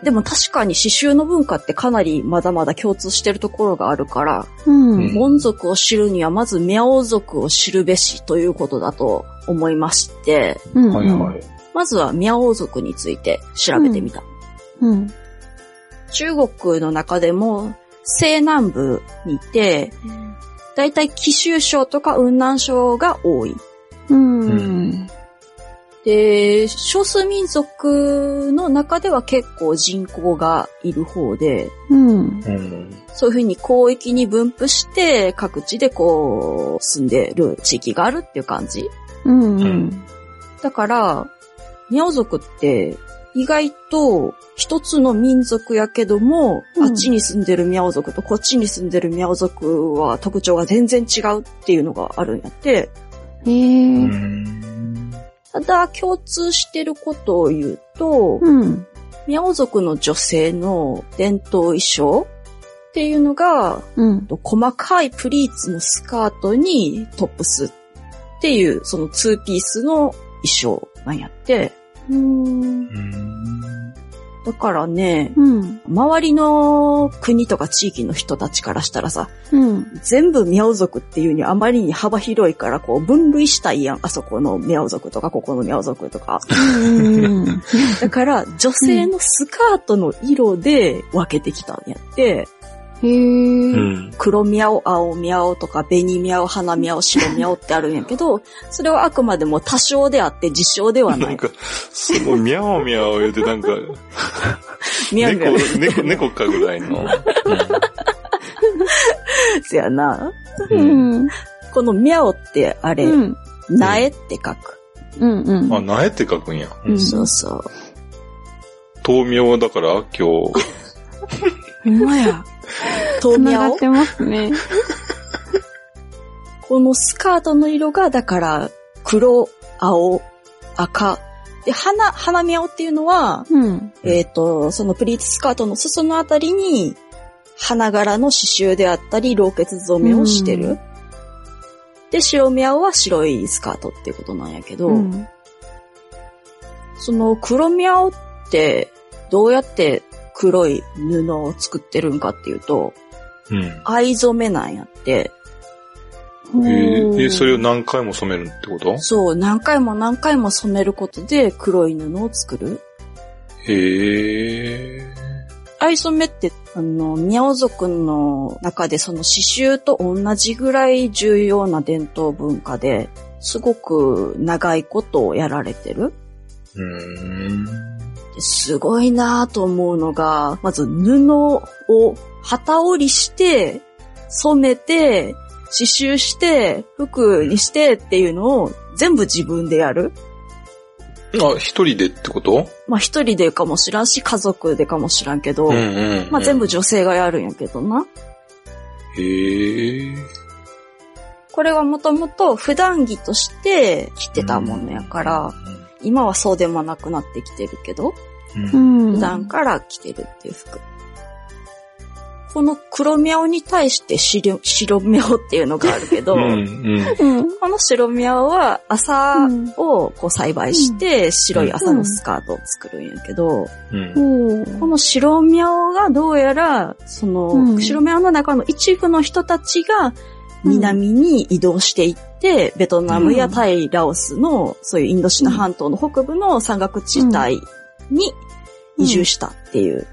でも確かに刺繍の文化ってかなりまだまだ共通してるところがあるから、うん、モン族を知るにはまずミャオ族を知るべしということだと思いまして、うんうんはいはい、まずはミャオ族について調べてみた、うんうん。中国の中でも西南部にいて、だいたい貴州省とか雲南省が多い。うんうんで、少数民族の中では結構人口がいる方で、うん、そういうふうに広域に分布して各地でこう住んでる地域があるっていう感じ。うんうん、だから、ミャオ族って意外と一つの民族やけども、うん、あっちに住んでるミャオ族とこっちに住んでるミャオ族は特徴が全然違うっていうのがあるんやって。へー。うんただ共通してることを言うと、うん、ミャオ族の女性の伝統衣装っていうのが、うん、細かいプリーツのスカートにトップスっていうそのツーピースの衣装なんやって。うーんだからね、うん、周りの国とか地域の人たちからしたらさ、うん、全部ミャオ族っていうにあまりに幅広いからこう分類したいやん。あそこのミャオ族とかここのミャオ族とか。うんだから女性のスカートの色で分けてきたんやって。へー黒ミャオ、青ミャオとか紅ミャオ、花ミャオ、白ミャオってあるんやけど、それはあくまでも多少であって自称ではない。なんか、すごいミャオミャオ言うてなんか、ミャオミャオ猫、猫かぐらいの。そやな、うん。このミャオってあれ、うん、苗って書く。うんうん。あ、苗って書くんや。うん、そうそう。豆苗だから、今日。ほんまや。豆苗ってますね。このスカートの色がだから黒、青、赤で花花苗っていうのは、うん、えっとそのプリーツスカートの裾のあたりに花柄の刺繍であったり、ろうけつ染めをしてる。うん、で白苗は白いスカートっていうことなんやけど、うん、その黒苗ってどうやって黒い布を作ってるんかっていうと、うん、藍染めなんやって。えー、えー、それを何回も染めるってこと？そう、何回も何回も染めることで黒い布を作る。へえ。藍染めって、あの、ミャオ族の中でその刺繍と同じぐらい重要な伝統文化で、すごく長いことをやられてる。うーん。ですごいなぁと思うのが、まず布を旗織りして、染めて、刺繍して、服にしてっていうのを全部自分でやる。あ、一人でってこと？まあ一人でかもしらんし、家族でかもしらんけど、うんうんうん、まあ全部女性がやるんやけどな。へー。これはもともと普段着として着てたものやから、うん、今はそうでもなくなってきてるけど、うん、普段から着てるっていう服。この黒ミャオに対して白、白ミャオっていうのがあるけど、うんうん、この白ミャオは麻をこう栽培して白い麻のスカートを作るんやけど、うん、この白ミャオがどうやら、その、うん、白ミャオの中の一部の人たちが南に移動していって、ベトナムやタイ、ラオスの、そういうインドシナ半島の北部の山岳地帯に移住したっていう。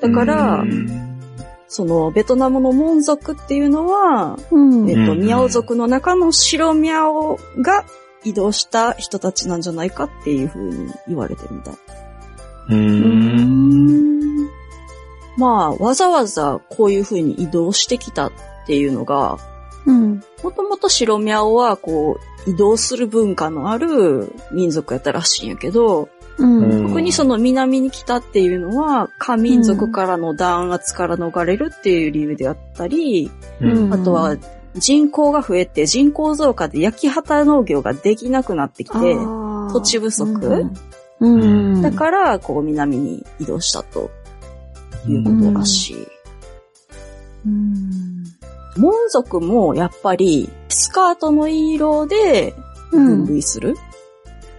だから、うんその、ベトナムのモン族っていうのは、うん、えっと、ミャオ族の中の白ミャオが移動した人たちなんじゃないかっていう風に言われてるみたい。うーん。まあ、わざわざこういう風に移動してきたっていうのが、うん、もともと白ミャオはこう、移動する文化のある民族やったらしいんやけど、うん、特にその南に来たっていうのは、漢民族からの弾圧から逃れるっていう理由であったり、うん、あとは人口が増えて人口増加で焼き畑農業ができなくなってきて、土地不足、うんうん、だからこう南に移動したということらしい。うんうん、モン族もやっぱりスカートの色で分類する、うん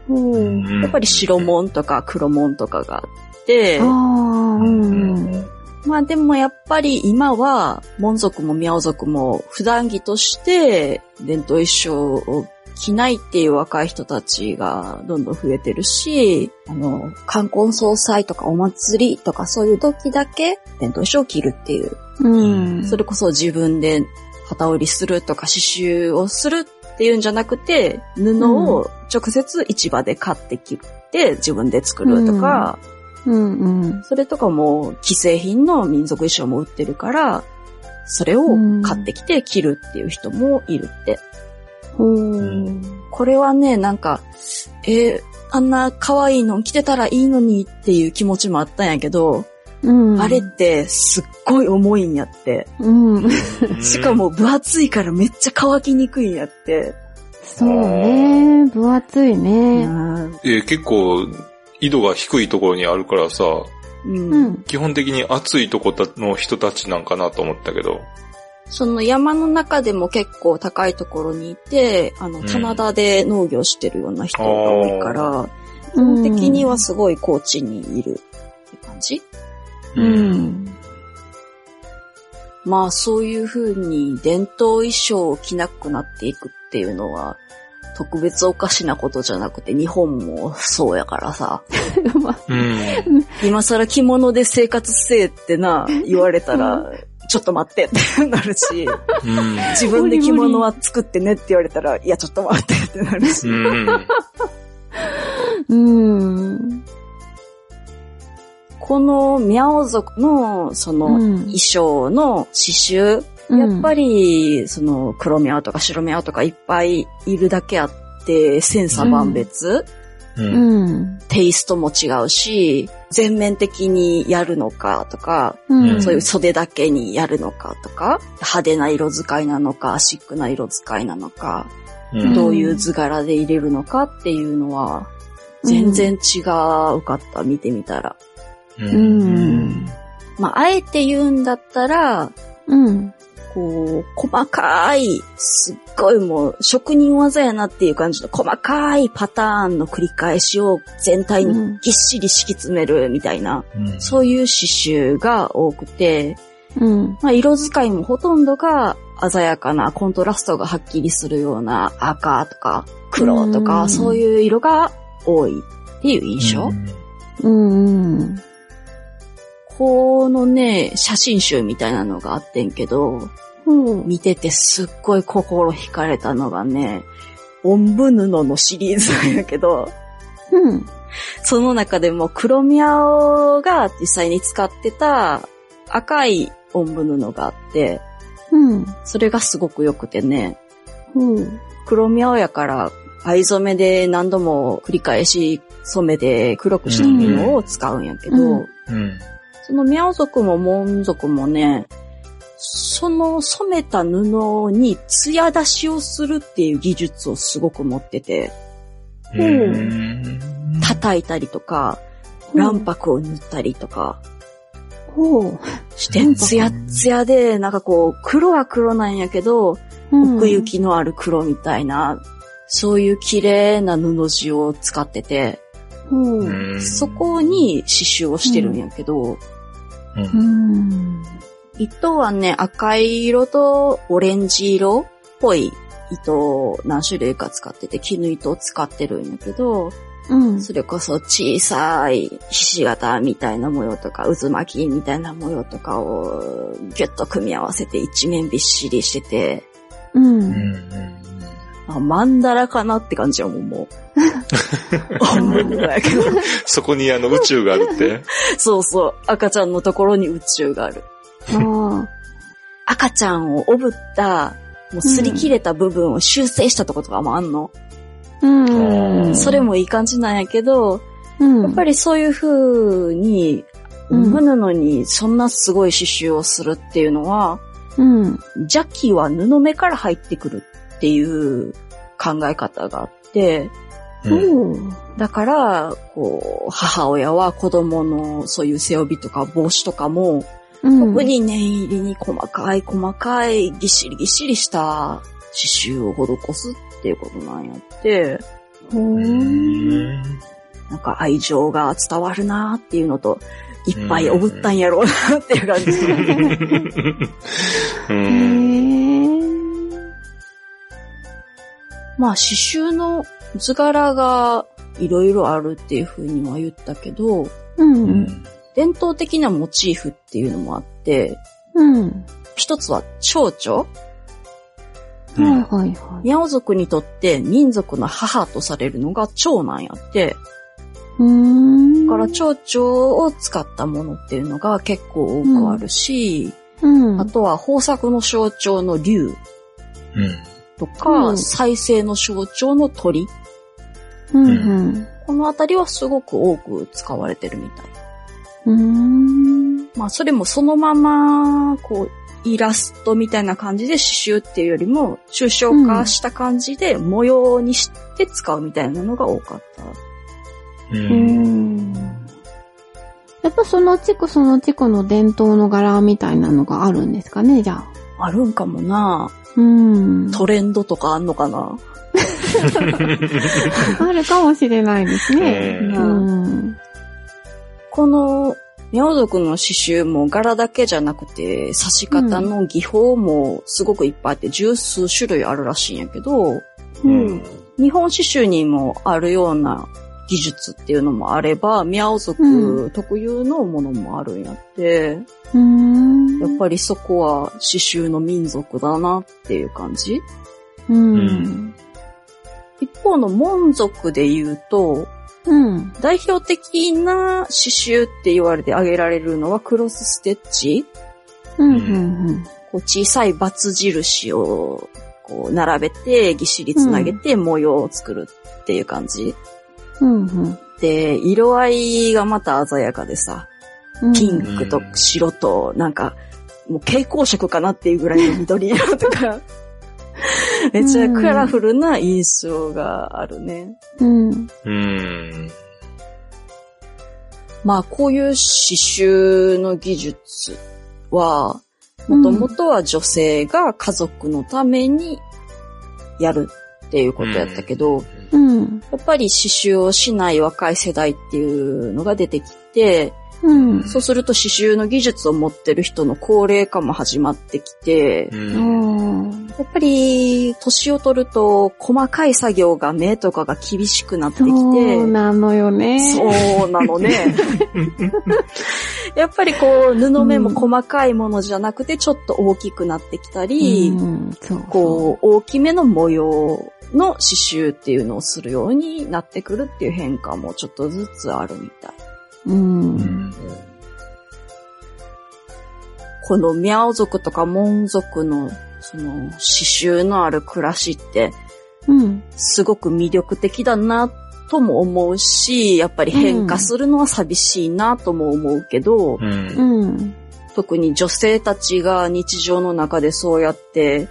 うん、やっぱり白もんとか黒もんとかがあって、あうん、まあでもやっぱり今は、モン族もミャオ族も普段着として伝統衣装を着ないっていう若い人たちがどんどん増えてるし、あの、冠婚葬祭とかお祭りとかそういう時だけ伝統衣装を着るっていう。うん、それこそ自分で旗織りするとか刺繍をするっていうんじゃなくて、布を直接市場で買ってきて自分で作るとか、うんうんうん、それとかも既製品の民族衣装も売ってるから、それを買ってきて着るっていう人もいるって。うん、これはね、なんか、えー、あんな可愛いの着てたらいいのにっていう気持ちもあったんやけど、うん、あれってすっごい重いんやって、うん、しかも分厚いからめっちゃ乾きにくいんやってそうね分厚いね、うんえー、結構緯度が低いところにあるからさ、うん、基本的に暑いとこの人たちなんかなと思ったけどその山の中でも結構高いところにいてあの棚田で農業してるような人が多いから、うん、基本的にはすごい高地にいるって感じうん、まあそういう風に伝統衣装を着なくなっていくっていうのは特別おかしなことじゃなくて日本もそうやからさ、うん、今更着物で生活せえってな言われたらちょっと待ってってなるし、うん、自分で着物は作ってねって言われたらいやちょっと待ってってなるし、うんうんこのミャオ族のその衣装の刺繍、うん、やっぱりその黒ミャオとか白ミャオとかいっぱいいるだけあって千差万別、うんうん、テイストも違うし全面的にやるのかとか、うん、そういう袖だけにやるのかとか派手な色使いなのかシックな色使いなのか、うん、どういう図柄で入れるのかっていうのは全然違うかった見てみたらうんうん、まあ、あえて言うんだったら、うん、こう、細かい、すっごいもう、職人技やなっていう感じの細かいパターンの繰り返しを全体にぎっしり敷き詰めるみたいな、うん、そういう刺繍が多くて、うん、まあ、色使いもほとんどが鮮やかな、コントラストがはっきりするような赤とか黒とか、うん、そういう色が多いっていう印象。うんうん報のね、写真集みたいなのがあってんけど、うん、見ててすっごい心惹かれたのがね、オンブ布のシリーズなんやけど、うん、その中でも黒宮が実際に使ってた赤いオンブ布があって、うん、それがすごく良くてね、うん、黒宮やから藍染めで何度も繰り返し染めで黒くした布を使うんやけど、うんうん、そのミャオ族もモン族もね、その染めた布に艶出しをするっていう技術をすごく持ってて、うん、叩いたりとか、うん、卵白を塗ったりとか、うん、して艶艶で、なんかこう黒は黒なんやけど、うん、奥行きのある黒みたいな、そういう綺麗な布地を使ってて、うん、そこに刺繍をしてるんやけど、うんうん、糸はね、赤い色とオレンジ色っぽい糸を何種類か使ってて、絹糸を使ってるんやけど、うん、それこそ小さいひし形みたいな模様とか渦巻きみたいな模様とかをギュッと組み合わせて一面びっしりしてて、うんうんあ、マンダラかなって感じやもん、もう。そこにあの宇宙があるってそうそう。赤ちゃんのところに宇宙がある。あ赤ちゃんをおぶった、もう擦り切れた部分を修正したとことかもあんの。うん。それもいい感じなんやけど、うん、やっぱりそういう風に、うん、布にそんなすごい刺繍をするっていうのは、うん、邪気は布目から入ってくる。っていう考え方があって、うん、だからこう母親は子供のそういう背帯とか帽子とかも、うん、特に念入りに細かい細かいぎっしりぎっしりした刺繍を施すっていうことなんやって、うん、なんか愛情が伝わるなっていうのといっぱいおぶったんやろうなっていう感じ、うんへーまあ刺繍の図柄がいろいろあるっていう風には言ったけど、うんうん、伝統的なモチーフっていうのもあって、うん、一つは蝶々、うん、はいはいはい。ミャオ族にとって民族の母とされるのが蝶なんやって、うーんだから蝶々を使ったものっていうのが結構多くあるし、うんうん、あとは豊作の象徴の竜。うんとか、うん、再生の象徴の鳥、うんうん、このあたりはすごく多く使われてるみたい。うーんまあそれもそのままこうイラストみたいな感じで刺繍っていうよりも抽象化した感じで模様にして使うみたいなのが多かった。うん、うーんやっぱその地区その地区の伝統の柄みたいなのがあるんですかねじゃあ。あるんかもな。うん、トレンドとかあんのかなあるかもしれないですね、えーうん、このミャオ族の刺繍も柄だけじゃなくて刺し方の技法もすごくいっぱいあって十数種類あるらしいんやけど、うんうん、日本刺繍にもあるような技術っていうのもあればミャオ族特有のものもあるんやって、うん、やっぱりそこは刺繍の民族だなっていう感じ、うん、一方のモン族で言うと、うん、代表的な刺繍って言われて挙げられるのはクロスステッチ、うんうんうん、こう小さいバツ印をこう並べてぎっしりつなげて模様を作るっていう感じうんうん、で、色合いがまた鮮やかでさ、ピンクと白と、なんか、もう蛍光色かなっていうぐらいの緑色とか、めっちゃカラフルな印象があるね。うん。うん。まあ、こういう刺繍の技術は、もともとは女性が家族のためにやるっていうことやったけど、うん、やっぱり刺繍をしない若い世代っていうのが出てきて、うん、そうすると刺繍の技術を持ってる人の高齢化も始まってきて、うん、やっぱり年を取ると細かい作業が目とかが厳しくなってきてそうなのよねそうなのねやっぱりこう布目も細かいものじゃなくてちょっと大きくなってきたり、うん、そうそう、こう大きめの模様の刺繍っていうのをするようになってくるっていう変化もちょっとずつあるみたい。うんうん、このミャオ族とかモン族のその刺繍のある暮らしって、うん、すごく魅力的だなとも思うし、やっぱり変化するのは寂しいなとも思うけど、うんうん、特に女性たちが日常の中でそうやって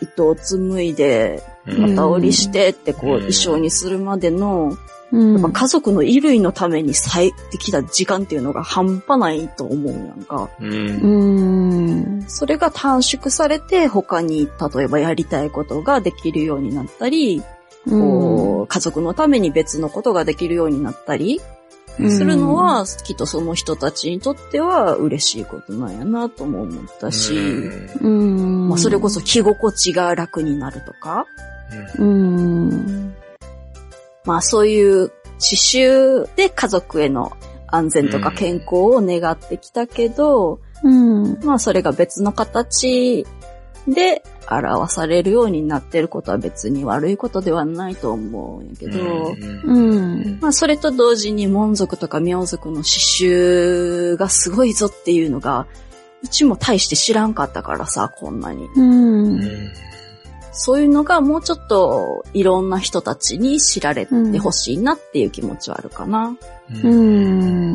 糸を紡いで片織りしてってこう衣装にするまでの、うん、やっぱ家族の衣類のために割いてきた時間っていうのが半端ないと思うやんか、うん、それが短縮されて他に例えばやりたいことができるようになったり、うん、こう家族のために別のことができるようになったりするのは、うん、きっとその人たちにとっては嬉しいことなんやなとも思ったし、うん、まあ、それこそ着心地が楽になるとか、うんうん、まあそういう刺繍で家族への安全とか健康を願ってきたけど、うん、まあそれが別の形で表されるようになってることは別に悪いことではないと思うんやけど、うん、まあそれと同時にモン族とかミャオ族の刺繍がすごいぞっていうのがうちも大して知らんかったからさ、こんなに。うん、そういうのがもうちょっといろんな人たちに知られてほしいなっていう気持ちはあるかな。うん、うー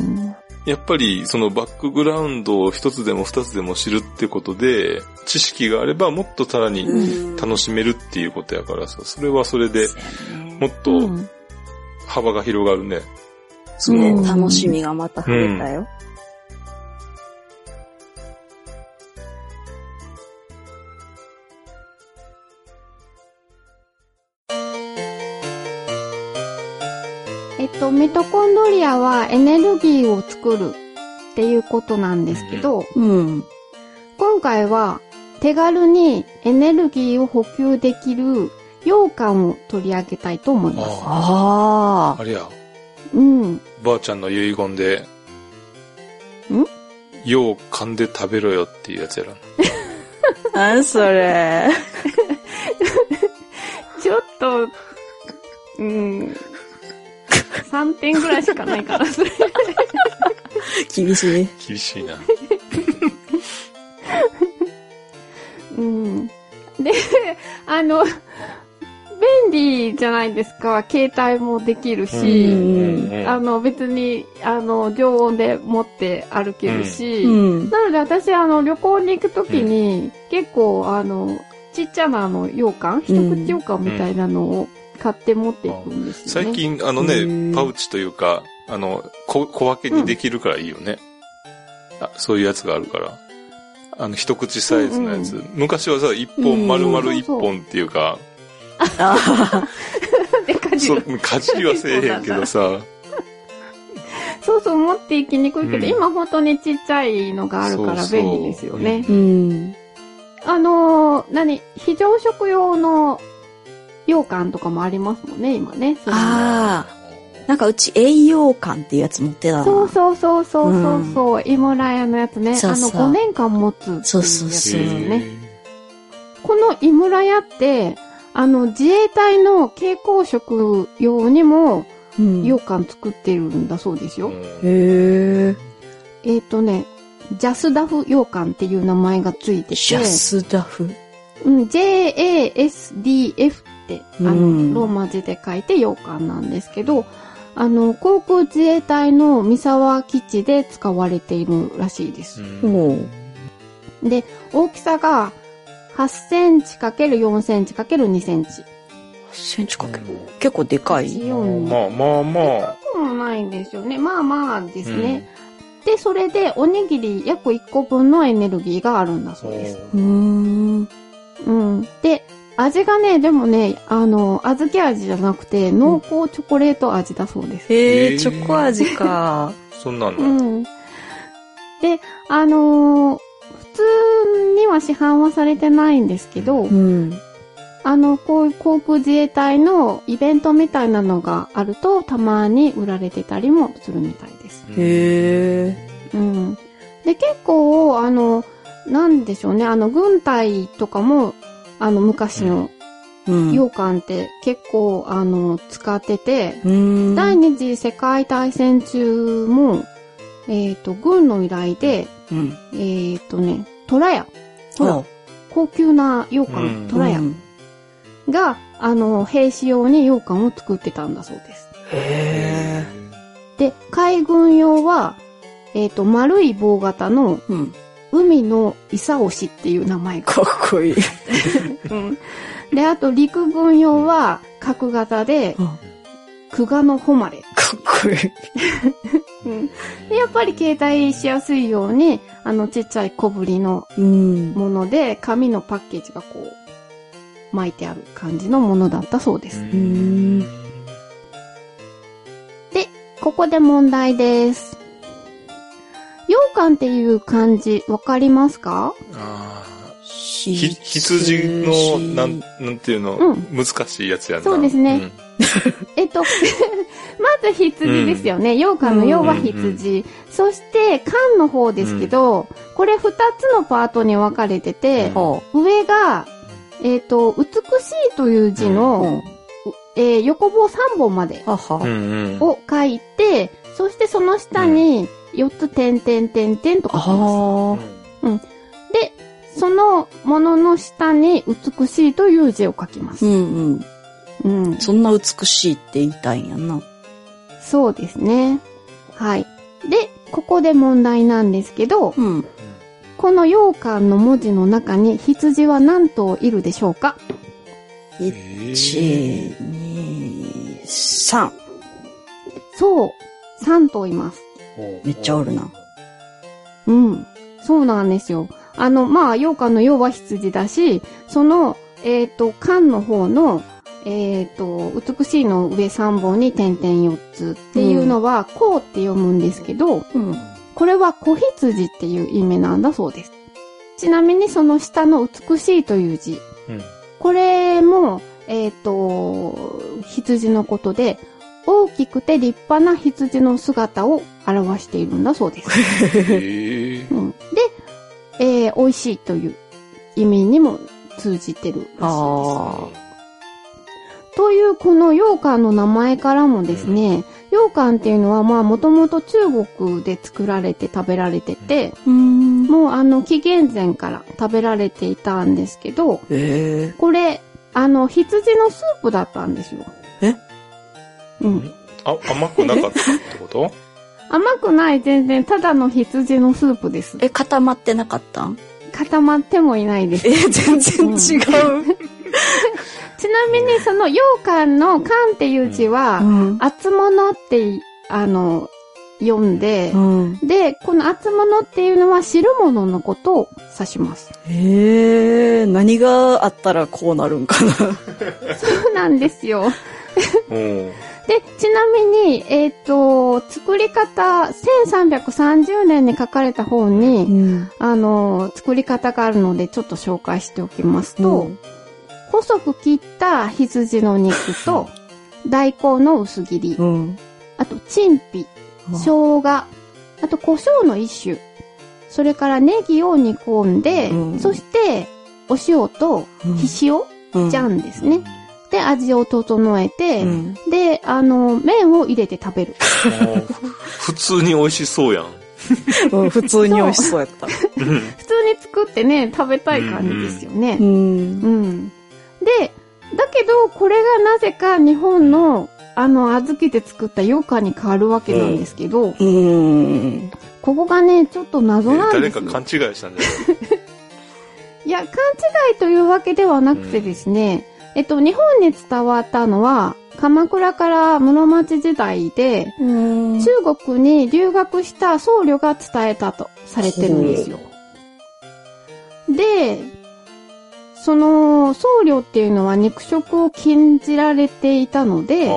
ん、やっぱりそのバックグラウンドを一つでも二つでも知るってことで知識があればもっとさらに楽しめるっていうことやからさ、それはそれでもっと幅が広がるね。その、ね、楽しみがまた増えたよ。うん、えっと、ミトコンドリアはエネルギーを作るっていうことなんですけど、うん、今回は手軽にエネルギーを補給できる羊羹を取り上げたいと思います。ああ、あれや。うん。ばあちゃんの遺言で、ん？羊羹で食べろよっていうやつやら。なんそれ。ちょっと、うん。さんてんぐらいしかないからそれ厳しい厳しいなうんで、あの便利じゃないですか、携帯もできるし、うん、あの別にあの常温で持って歩けるし、うん、なので私あの旅行に行くときに、うん、結構あのちっちゃなあの羊羹、一口羊羹みたいなのを、うん、買って持っていくんですよね。最近あのね、パウチというかあの 小, 小分けにできるからいいよね、うん、あ、そういうやつがあるから、あの一口サイズのやつ、うんうん、昔はさ一本丸々一本っていうか、うん、そうそうでかじるそうかじりはせえへんけどさそうそう持っていきにくいけど、うん、今本当にちっちゃいのがあるから便利ですよね。そうそう、うん、あの何非常食用の羊羹とかもありますもんね、今ね。ああ。なんかうち栄養羹っていうやつ持ってたな。そうそうそうそうそうそう。イモラヤのやつね。そうそう、あのごねんかん持つっていうやつですよね。そうそうそう。このイモラヤって、あの自衛隊の蛍光食用にも羊羹作ってるんだそうですよ。うん、へえ。えっとね、ジャスダフ羊羹っていう名前がついてて。ジャスダフ？うん、ジェイエーエスディーエフ ってあの、うん、ローマ字で書いて羊羹なんですけど、あの航空自衛隊の三沢基地で使われているらしいです、うん、で大きさが はちセンチかけるよんセンチかけるにセンチ はちセンチかける、結構でかい、まあまあまあでかくもないんですよね、まあまあですね、うん、でそれでおにぎり約いっこぶんのエネルギーがあるんだそうです。うーんうん。で、味がね、でもね、あの、小豆味じゃなくて、濃厚チョコレート味だそうです。うん、へー、チョコ味か。そんなんだ。うん。で、あのー、普通には市販はされてないんですけど、うん、あの、こういう航空自衛隊のイベントみたいなのがあると、たまに売られてたりもするみたいです。へー。うん。で、結構、あの、なんでしょうね、あの、軍隊とかも、あの、昔の、洋館って結構、あの、使ってて、うん、第二次世界大戦中も、えっと、軍の依頼で、うん、えっとね、虎屋。ほら、高級な洋館、虎屋が、あの、兵士用に洋館を作ってたんだそうです。へー。で、海軍用は、えっと、丸い棒型の、うん、海のイサオシっていう名前が。かっこいい。うん、で、あと、陸軍用は、角型で、うん、久我の誉れ。かっこいい。うん、でやっぱり携帯しやすいように、あの、ちっちゃい小ぶりのもので、うん、紙のパッケージがこう、巻いてある感じのものだったそうです。うーん。で、ここで問題です。羊羹っていう漢字、わかりますか？ああ、ひ、羊の、なん、なんていうの、うん、難しいやつやんな。そうですね。うんえっと、まず羊ですよね。羊羹の羊は羊。そして、缶の方ですけど、うん、これ二つのパートに分かれてて、うん、上が、えっと、美しいという字の、うん、えー、横棒さんぼんまでを書いて、うん、そしてその下によっつ点々点々と書きます。うん、で、そのものの下に美しいという字を書きます。うんうんうん、そんな美しいって言いたいんやな。そうですね。はい。で、ここで問題なんですけど、うん、この羊羹の文字の中に羊は何頭いるでしょうか？ いち、に、さん。そう、さん頭います。めっちゃおるな。うん、そうなんですよ。あの、まあ、羊羹の羊は羊だし、その、えっと、缶の方の、えっと、美しいの上さんぼんに点々よっつっていうのは、うん、こうって読むんですけど、うん、これは子羊っていう意味なんだそうです。ちなみにその下の美しいという字。うん、これも、えっと、羊のことで、大きくて立派な羊の姿を表しているんだそうです。へー、うん、で、えー、美味しいという意味にも通じてるらしいです。というこの羊羹の名前からもですね、うん、羊羹っていうのはまあもともと中国で作られて食べられてて、うん、もうあの紀元前から食べられていたんですけど、えー、これあの羊のスープだったんですよ。え？うん。あ、甘くなかったってこと？甘くない全然、ただの羊のスープです。え、固まってなかったん？固まってもいないです。え、全然違う。うんちなみにその羊羹の羹っていう字は、厚物って、あの、読んで、うん、で、この厚物っていうのは汁物のことを指します。へー、何があったらこうなるんかな。そうなんですよ。で、ちなみに、えっと、作り方、せんさんびゃくさんじゅうねんに書かれた本に、うん、あの、作り方があるので、ちょっと紹介しておきますと、うん細く切った羊の肉と大根の薄切り、うん、あと陳皮、生姜、あと胡椒の一種、それからネギを煮込んで、うん、そしてお塩とひ塩、うん、ジャンですね。で味を整えて、うん、であの麺を入れて食べる。普通に美味しそうやん。普通に美味しそうやった。普通に作ってね食べたい感じですよね。うん。うんで、だけど、これがなぜか日本の、あの、小豆で作った羊羹に変わるわけなんですけど、うん、ここがね、ちょっと謎なんですよ。誰か勘違いしたんじゃない？いや、勘違いというわけではなくてですね、うん、えっと、日本に伝わったのは、鎌倉から室町時代で、うん、中国に留学した僧侶が伝えたとされてるんですよ。で、その僧侶っていうのは肉食を禁じられていたので、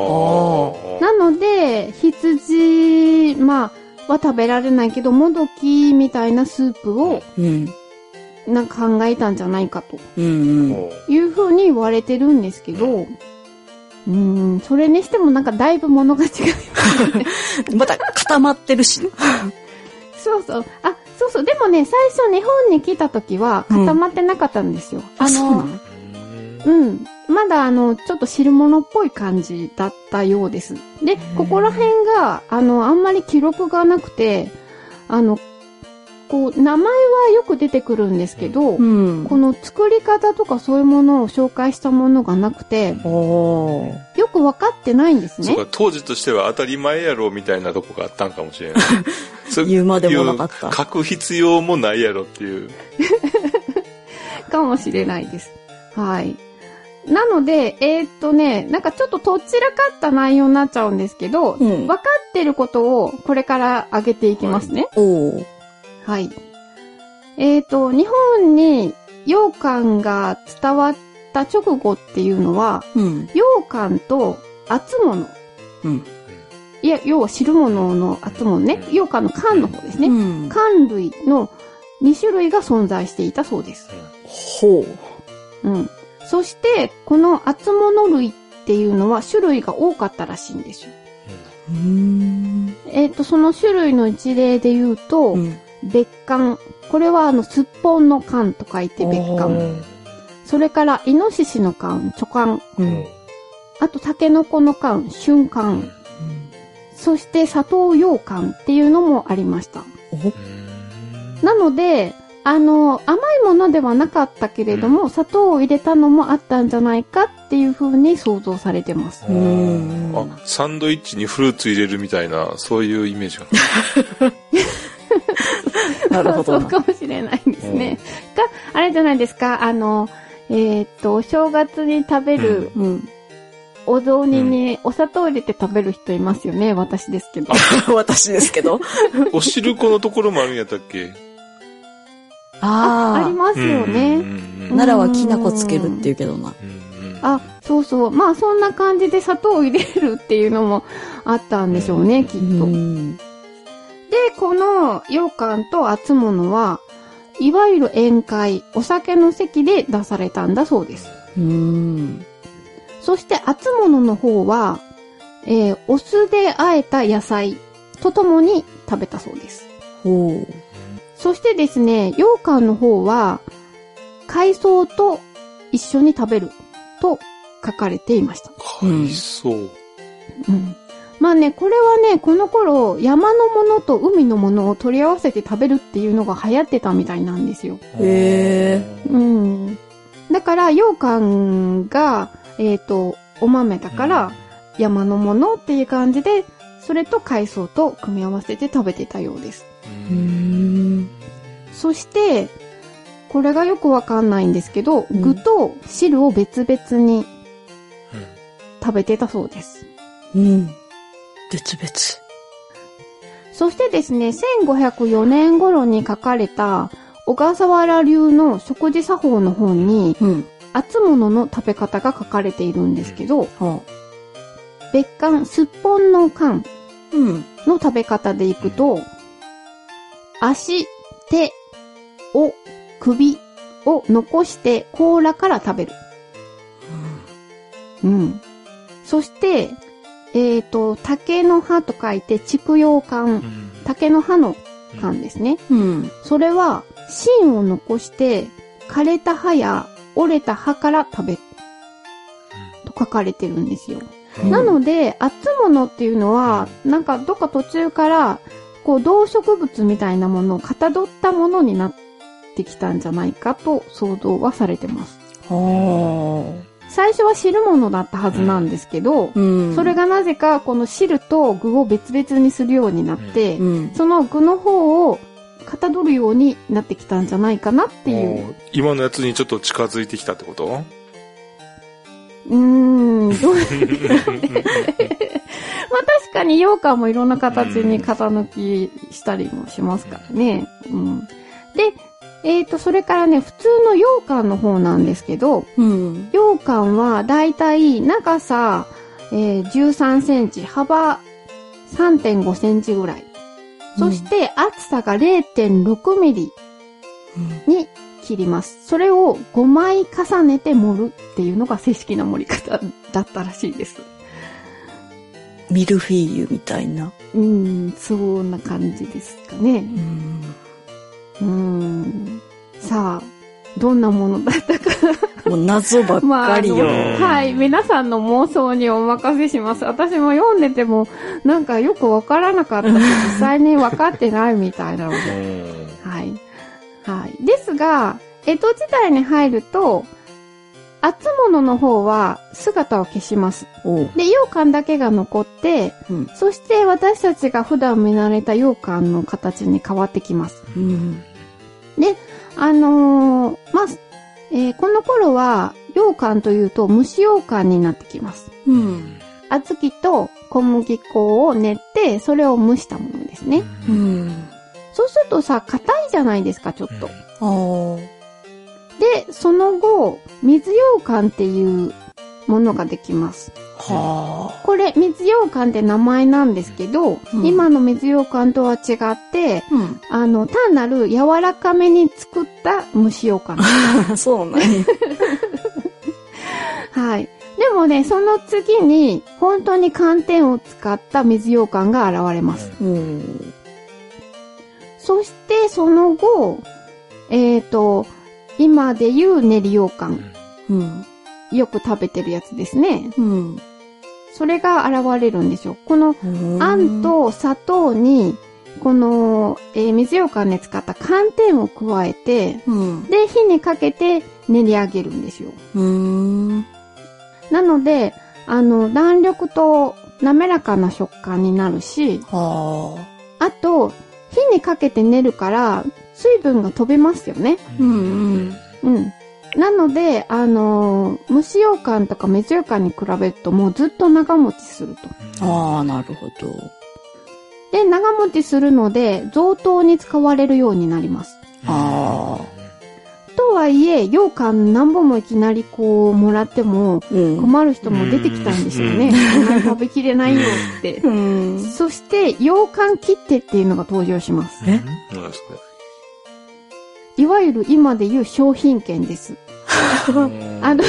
なので羊、まあ、は食べられないけどもどきみたいなスープを、うん、なんか考えたんじゃないかと、うんうん、いうふうに言われてるんですけど、うん、それにしてもなんかだいぶ物が違う。また固まってるし。そうそう。あ、そうそう。でもね、最初日本に来た時は固まってなかったんですよ。うん、あの、そうなの？うん。まだあの、ちょっと汁物っぽい感じだったようです。で、ここら辺が、あの、あんまり記録がなくて、あの、こう、名前はよく出てくるんですけど、うん、この作り方とかそういうものを紹介したものがなくて、おー、よく分かってないんですね。そうか、当時としては当たり前やろみたいなとこがあったんかもしれない。言うまでもなかった。書く必要もないやろっていう。かもしれないです。はい。なので、えー、っとね、なんかちょっととっちらかった内容になっちゃうんですけど、うん、分かってることをこれから上げていきますね。はい、おー。はい。えっと、日本に羊羹が伝わった直後っていうのは、うん、羊羹と熱物。うん。いや、要は汁物の熱物ね。羊羹の缶の方ですね。うん、缶類のに種類が存在していたそうです。ほう。うん。そして、この熱物類っていうのは種類が多かったらしいんですよ。うん、えっと、その種類の一例で言うと、うん、別缶。これはあの、すっぽんの缶と書いて別缶。それから、イノシシの缶、チョ缶。うん、あと、タケノコの缶、瞬缶。うん、そして、砂糖羊缶っていうのもありました。なので、あの、甘いものではなかったけれども、うん、砂糖を入れたのもあったんじゃないかっていう風に想像されてます。うん、あ、サンドイッチにフルーツ入れるみたいな、そういうイメージが。なるほど。そうかもしれないですね。うん、か、あれじゃないですか、あの、えー、っと、お正月に食べる、うんうん、お雑煮にお砂糖入れて食べる人いますよね、私ですけど。私ですけど。お汁粉のところもあるんやったっけ？ああ、ありますよね。奈良はきな粉つけるっていうけどな。あ、そうそう。まあ、そんな感じで砂糖を入れるっていうのもあったんでしょうね、きっと。うん、で、この羊羹と熱物はいわゆる宴会、お酒の席で出されたんだそうです。うーん。そして熱物の方は、えー、お酢で和えた野菜とともに食べたそうです。ほう。そしてですね、羊羹の方は海藻と一緒に食べると書かれていました。海藻。うん。まあね、これはね、この頃、山のものと海のものを取り合わせて食べるっていうのが流行ってたみたいなんですよ。へー。うん。だから、羊羹が、えっと、お豆だから、山のものっていう感じで、それと海藻と組み合わせて食べてたようです。うーん。そして、これがよくわかんないんですけど、うん、具と汁を別々に食べてたそうです。うん。別々。そしてですね、せんごひゃくよねん頃に書かれた小笠原流の食事作法の本に、うん、熱物の食べ方が書かれているんですけど、うん、別館すっぽんの缶の食べ方でいくと、うん、足、手、を、首を残して甲羅から食べる。うん。うん、そして、えっと、竹の葉と書いて、竹葉缶、うん、竹の葉の缶ですね。うん、それは、芯を残して、枯れた葉や折れた葉から食べる。と書かれてるんですよ。うん、なので、熱物っていうのは、なんかどっか途中から、こう、動植物みたいなものをかたどったものになってきたんじゃないかと想像はされてます。はあ。最初は汁物だったはずなんですけど、うん、それがなぜかこの汁と具を別々にするようになって、うん、その具の方をかたどるようになってきたんじゃないかなっていう。今のやつにちょっと近づいてきたってこと？うーん、どうですかね。まあ確かに羊羹もいろんな形に型抜きしたりもしますからね。うん、で、えーと、それからね、普通の羊羹の方なんですけど、うん、羊羹はだいたい長さ、えー、じゅうさんセンチ、幅 さんてんごセンチぐらい。そして厚さが れいてんろくミリに切ります。うん、それをごまい重ねて盛るっていうのが正式な盛り方だったらしいです。ミルフィーユみたいな。うん、そんな感じですかね。うん。うん。さあ、どんなものだったか。もう謎ばっかりよ、まあ。はい、皆さんの妄想にお任せします。私も読んでても、なんかよくわからなかったし、実際にわかってないみたいなので。はい。はい。ですが、江戸時代に入ると、厚物の方は姿を消します。で、羊羹だけが残って、うん、そして私たちが普段見慣れた羊羹の形に変わってきます。うん、で、あのー、まあ、えー、この頃は羊羹というと蒸し羊羹になってきます。うん、小豆と小麦粉を練って、それを蒸したものですね。うん、そうするとさ、硬いじゃないですか、ちょっと。うん、あで、その後、水羊羹っていうものができます。はぁ。これ、水羊羹って名前なんですけど、うん、今の水羊羹とは違って、うん、あの、単なる柔らかめに作った蒸し羊羹。そうなんや。はい。でもね、その次に、本当に寒天を使った水羊羹が現れます。うん、そして、その後、えっと、今で言う練り羊羹、うん、よく食べてるやつですね、うん、それが現れるんですよ。このあんと砂糖にこの、えー、水羊羹で使った寒天を加えて、うん、で火にかけて練り上げるんですよ。うーん、なのであの弾力と滑らかな食感になるし、はあ、あと火にかけて練るから水分が飛びますよね。うんうん。うん。なので、あのー、蒸し羊羹とか水羊羹に比べるともうずっと長持ちすると。ああ、なるほど。で、長持ちするので、贈答に使われるようになります。ああ。とはいえ、羊羹何本もいきなりこう、もらっても、困る人も出てきたんですよね。うん、食べきれないよって。うん、そして、羊羹切手っていうのが登場します。え？何ですか？いわゆる今で言う商品券です。あの、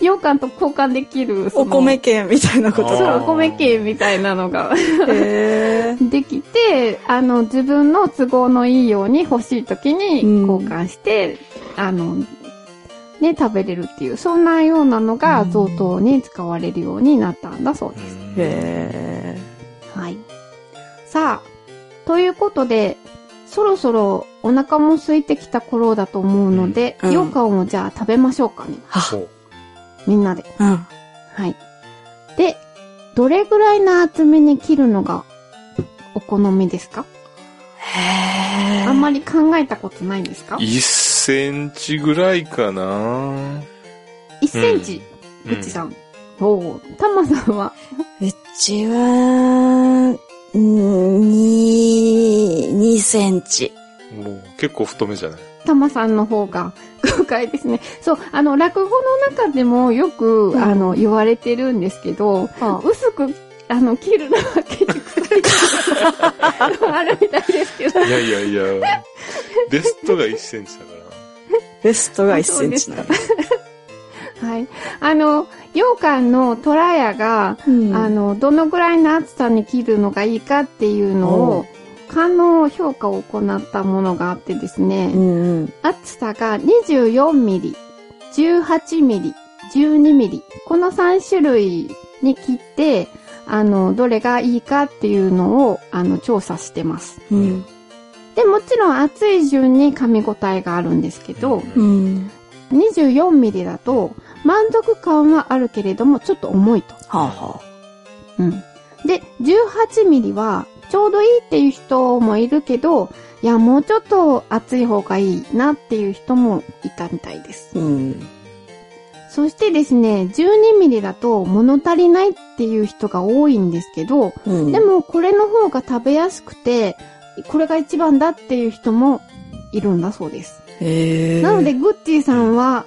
羊羹と交換できる。お米券みたいなことか。そう、お米券みたいなのができて、あの、自分の都合のいいように欲しい時に交換して、あの、ね、食べれるっていう、そんなようなのが贈答に使われるようになったんだそうです。へー。はい。さあ、ということで、そろそろお腹も空いてきた頃だと思うので、うん、羊羹をじゃあ食べましょうかね。はみんなで、うん。はい。で、どれぐらいの厚みに切るのがお好みですか？へー。あんまり考えたことないんですか？いっセンチぐらいかな。いっセンチ、うん、うちさん。うん、おー。たまさんは？うちは、に、にセンチ。もう結構太めじゃない？たまさんの方が豪快ですね。そう、あの、落語の中でもよく、うん、あの、言われてるんですけど、うん、薄く、あの、切るのは結構臭いことがあるみたいですけど。いやいやいや、ベストがいっセンチだから。ベストがいっセンチだから。はい。あの、羊羹のトラヤが、うん、あの、どのぐらいの厚さに切るのがいいかっていうのを、官能評価を行ったものがあってですね、うんうん、厚さがにじゅうよんミリ、じゅうはちミリ、じゅうにミリ、このさんしゅるいに切って、あの、どれがいいかっていうのを、あの、調査してます。うん、で、もちろん厚い順に噛み応えがあるんですけど、うん、にじゅうよんミリだと、満足感はあるけれども、ちょっと重いと。はあはあ、うん。で、じゅうはちミリは、ちょうどいいっていう人もいるけど、いや、もうちょっと厚い方がいいなっていう人もいたみたいです。うん、そしてですね、じゅうにミリだと物足りないっていう人が多いんですけど、うん、でもこれの方が食べやすくて、これが一番だっていう人もいるんだそうです。へー。なので、グッチーさんは、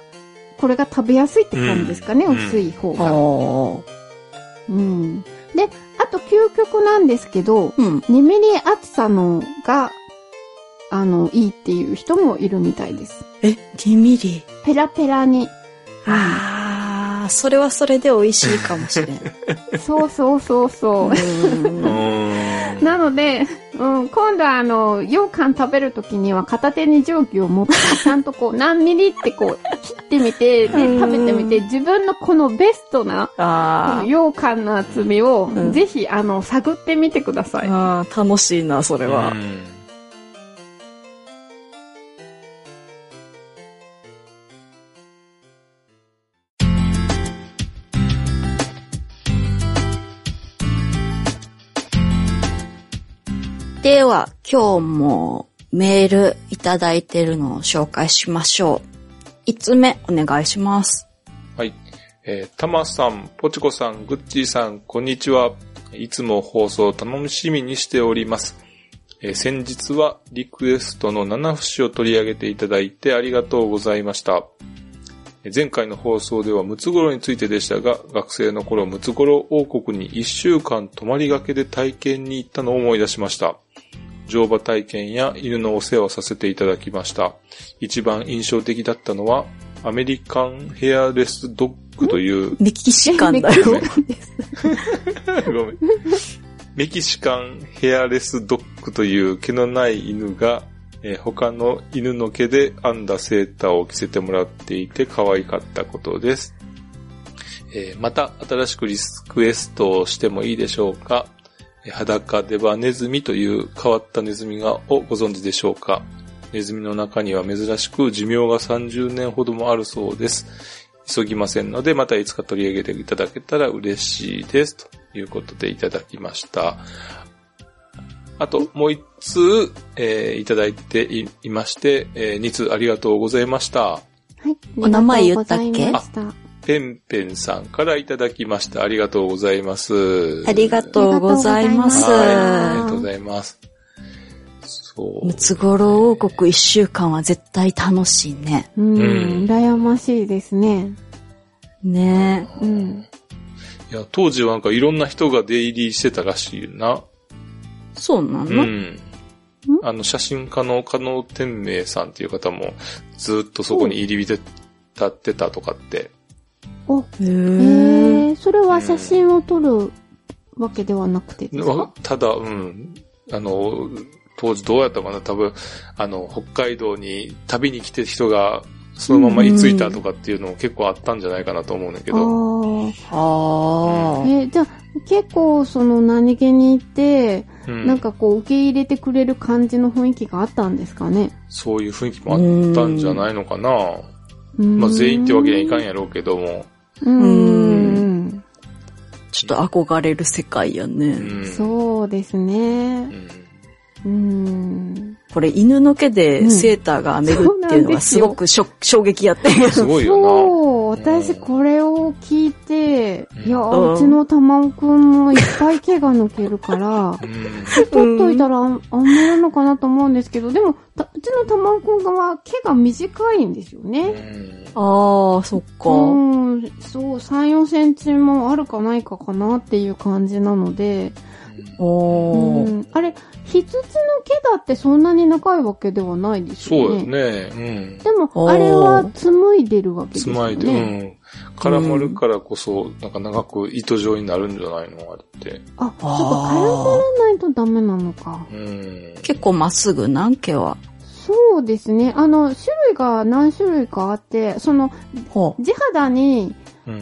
これが食べやすいって感じですかね、うん、薄い方が。うん。で、あと究極なんですけど、うん、にミリ厚さのが、あの、いいっていう人もいるみたいです。え？ に ミリ？ペラペラに。ああ、それはそれで美味しいかもしれん。そうそうそうそう。うんなので、うん、今度はあの羊羹食べるときには片手に定規を持ってちゃんとこう何ミリってこう切ってみてで食べてみて自分のこのベストな羊羹の厚みを、うん、ぜひあの探ってみてください。あ、楽しいなそれは。うんでは今日もメールいただいているのを紹介しましょう。いつつめお願いします。はい、えー、たまさん、ぽちこさん、ぐっちーさん、こんにちは。いつも放送楽しみにしております。えー、先日はリクエストの七節を取り上げていただいてありがとうございました。前回の放送ではムツゴロウについてでしたが、学生の頃ムツゴロウ王国にいっしゅうかん泊まりがけで体験に行ったのを思い出しました。乗馬体験や犬のお世話をさせていただきました。一番印象的だったのは、アメリカンヘアレスドッグという。メキシカンだよ。ごめん。メキシカンヘアレスドッグという毛のない犬が、えー、他の犬の毛で編んだセーターを着せてもらっていて可愛かったことです。えー、また新しくリクエストをしてもいいでしょうか。裸デバネズミという変わったネズミがをご存知でしょうか。ネズミの中には珍しく寿命がさんじゅうねんほどもあるそうです。急ぎませんので、またいつか取り上げていただけたら嬉しいです。ということでいただきました。あともう一通、えー、いただいて い, いまして、えー、二通ありがとうございました。はい、お名前言ったっけ？ペンペンさんからいただきました。ありがとうございます。ありがとうございます。ありがとうございます。そう。ムツゴロウ王国一週間は絶対楽しいね。うん、うん、羨ましいですね。ねえ。うん。いや、当時はなんかいろんな人が出入りしてたらしいな。そうなの？うん。あの、写真家の加納天明さんっていう方もずっとそこに入り浸ってたとかって。お、へー、えー、それは写真を撮るわけではなくてですか？ただ、うん、あの当時どうやったかな、多分あの北海道に旅に来てる人がそのまま居ついたとかっていうのも結構あったんじゃないかなと思うんだけど。うん、ああ、うん、えー、じゃあ結構その何気にいて、うん、なんかこう受け入れてくれる感じの雰囲気があったんですかね。そういう雰囲気もあったんじゃないのかな。まあ全員ってわけにはいかんやろうけども。うーん、うん、ちょっと憧れる世界やね。うん、そうですね。うん、うん、これ犬の毛でセーターが編めるっていうのがすごくしょ、うん、衝撃やってる。すごいよな。そう、私これを聞いて、うん、いや、うん、うちのたまおくんもいっぱい毛が抜けるから、うん、取っといたら編めるのかなと思うんですけど、でもたうちのたまおくんは毛が短いんですよね。うん、ああ、そっか。うん、そう、さん、よんセンチもあるかないかかなっていう感じなので。おー。うん、あれ、ひつつの毛だってそんなに長いわけではないですよね。そうですね。うん。でも、あれは紡いでるわけですよね。紡いで、うん。絡まるからこそ、なんか長く糸状になるんじゃないのあれって。あ、ちょっと絡まらないとダメなのか。うん。結構まっすぐな、毛は。そうですね。あの、種類が何種類かあって、その、地肌に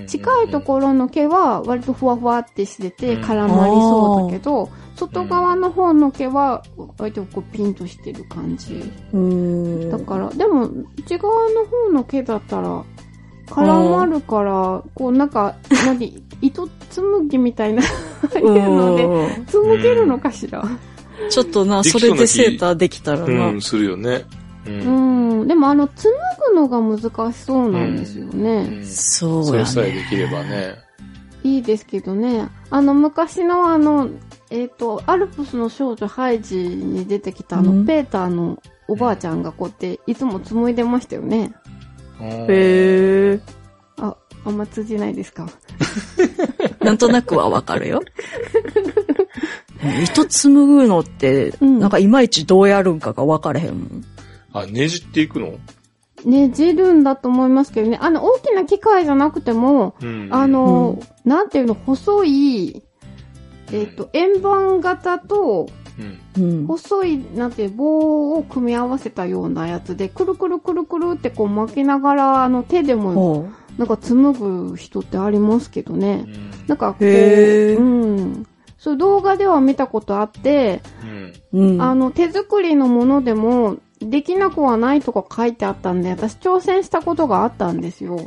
近いところの毛は割とふわふわってしてて絡まりそうだけど、外側の方の毛は割とこうピンとしてる感じ。だから、でも内側の方の毛だったら絡まるから、こうなんか、何、糸紡ぎみたいなあいうので、紡げるのかしら。ちょっとな、それでセーターできたらな。うん、するよね。うん。うん、でもあの、紡ぐのが難しそうなんですよね。うんうん、そうだね。それさえできればね。いいですけどね。あの、昔のあの、えっと、アルプスの少女ハイジに出てきたあの、うん、ペーターのおばあちゃんがこうやって、いつも紡いでましたよね。へぇー。あ、あんま通じないですか？なんとなくはわかるよ。糸紡ぐのって、なんかいまいちどうやるんかが分からへんもん。うん、あ、ねじっていくの？ねじるんだと思いますけどね、あの大きな機械じゃなくても、うん、あの、うん、なんていうの、細いえっ、ー、と円盤型と、うん、細いなんて棒を組み合わせたようなやつでくるくるくるくるってこう巻きながら、あの手でもなんか紡ぐ人ってありますけどね、うん、なんかこう、うん、そう動画では見たことあって、うん、あの手作りのものでもできなくはないとか書いてあったんで、私挑戦したことがあったんですよ。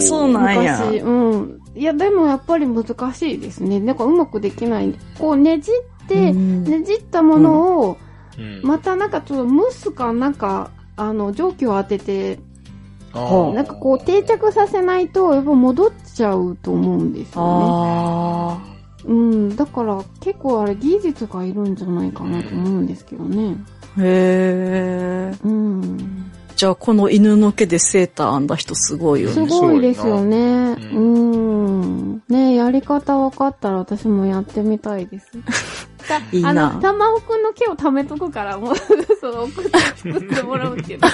そうなんや。昔、うん。いやでもやっぱり難しいですね。なんかうまくできない。こうねじって、うん、ねじったものを、うん、またなんかちょっと蒸すかなんか、あの蒸気を当てて、うん、なんかこう定着させないとやっぱ戻っちゃうと思うんですよね。あうん、だから結構あれ技術がいるんじゃないかなと思うんですけどね。へー、うん、じゃあこの犬の毛でセーター編んだ人すごいよね。すごいですよね。うん、うん、ね、やり方分かったら私もやってみたいです。いいな。あの玉尾くんの毛を貯めとくからもうその送って作ってもらうけど。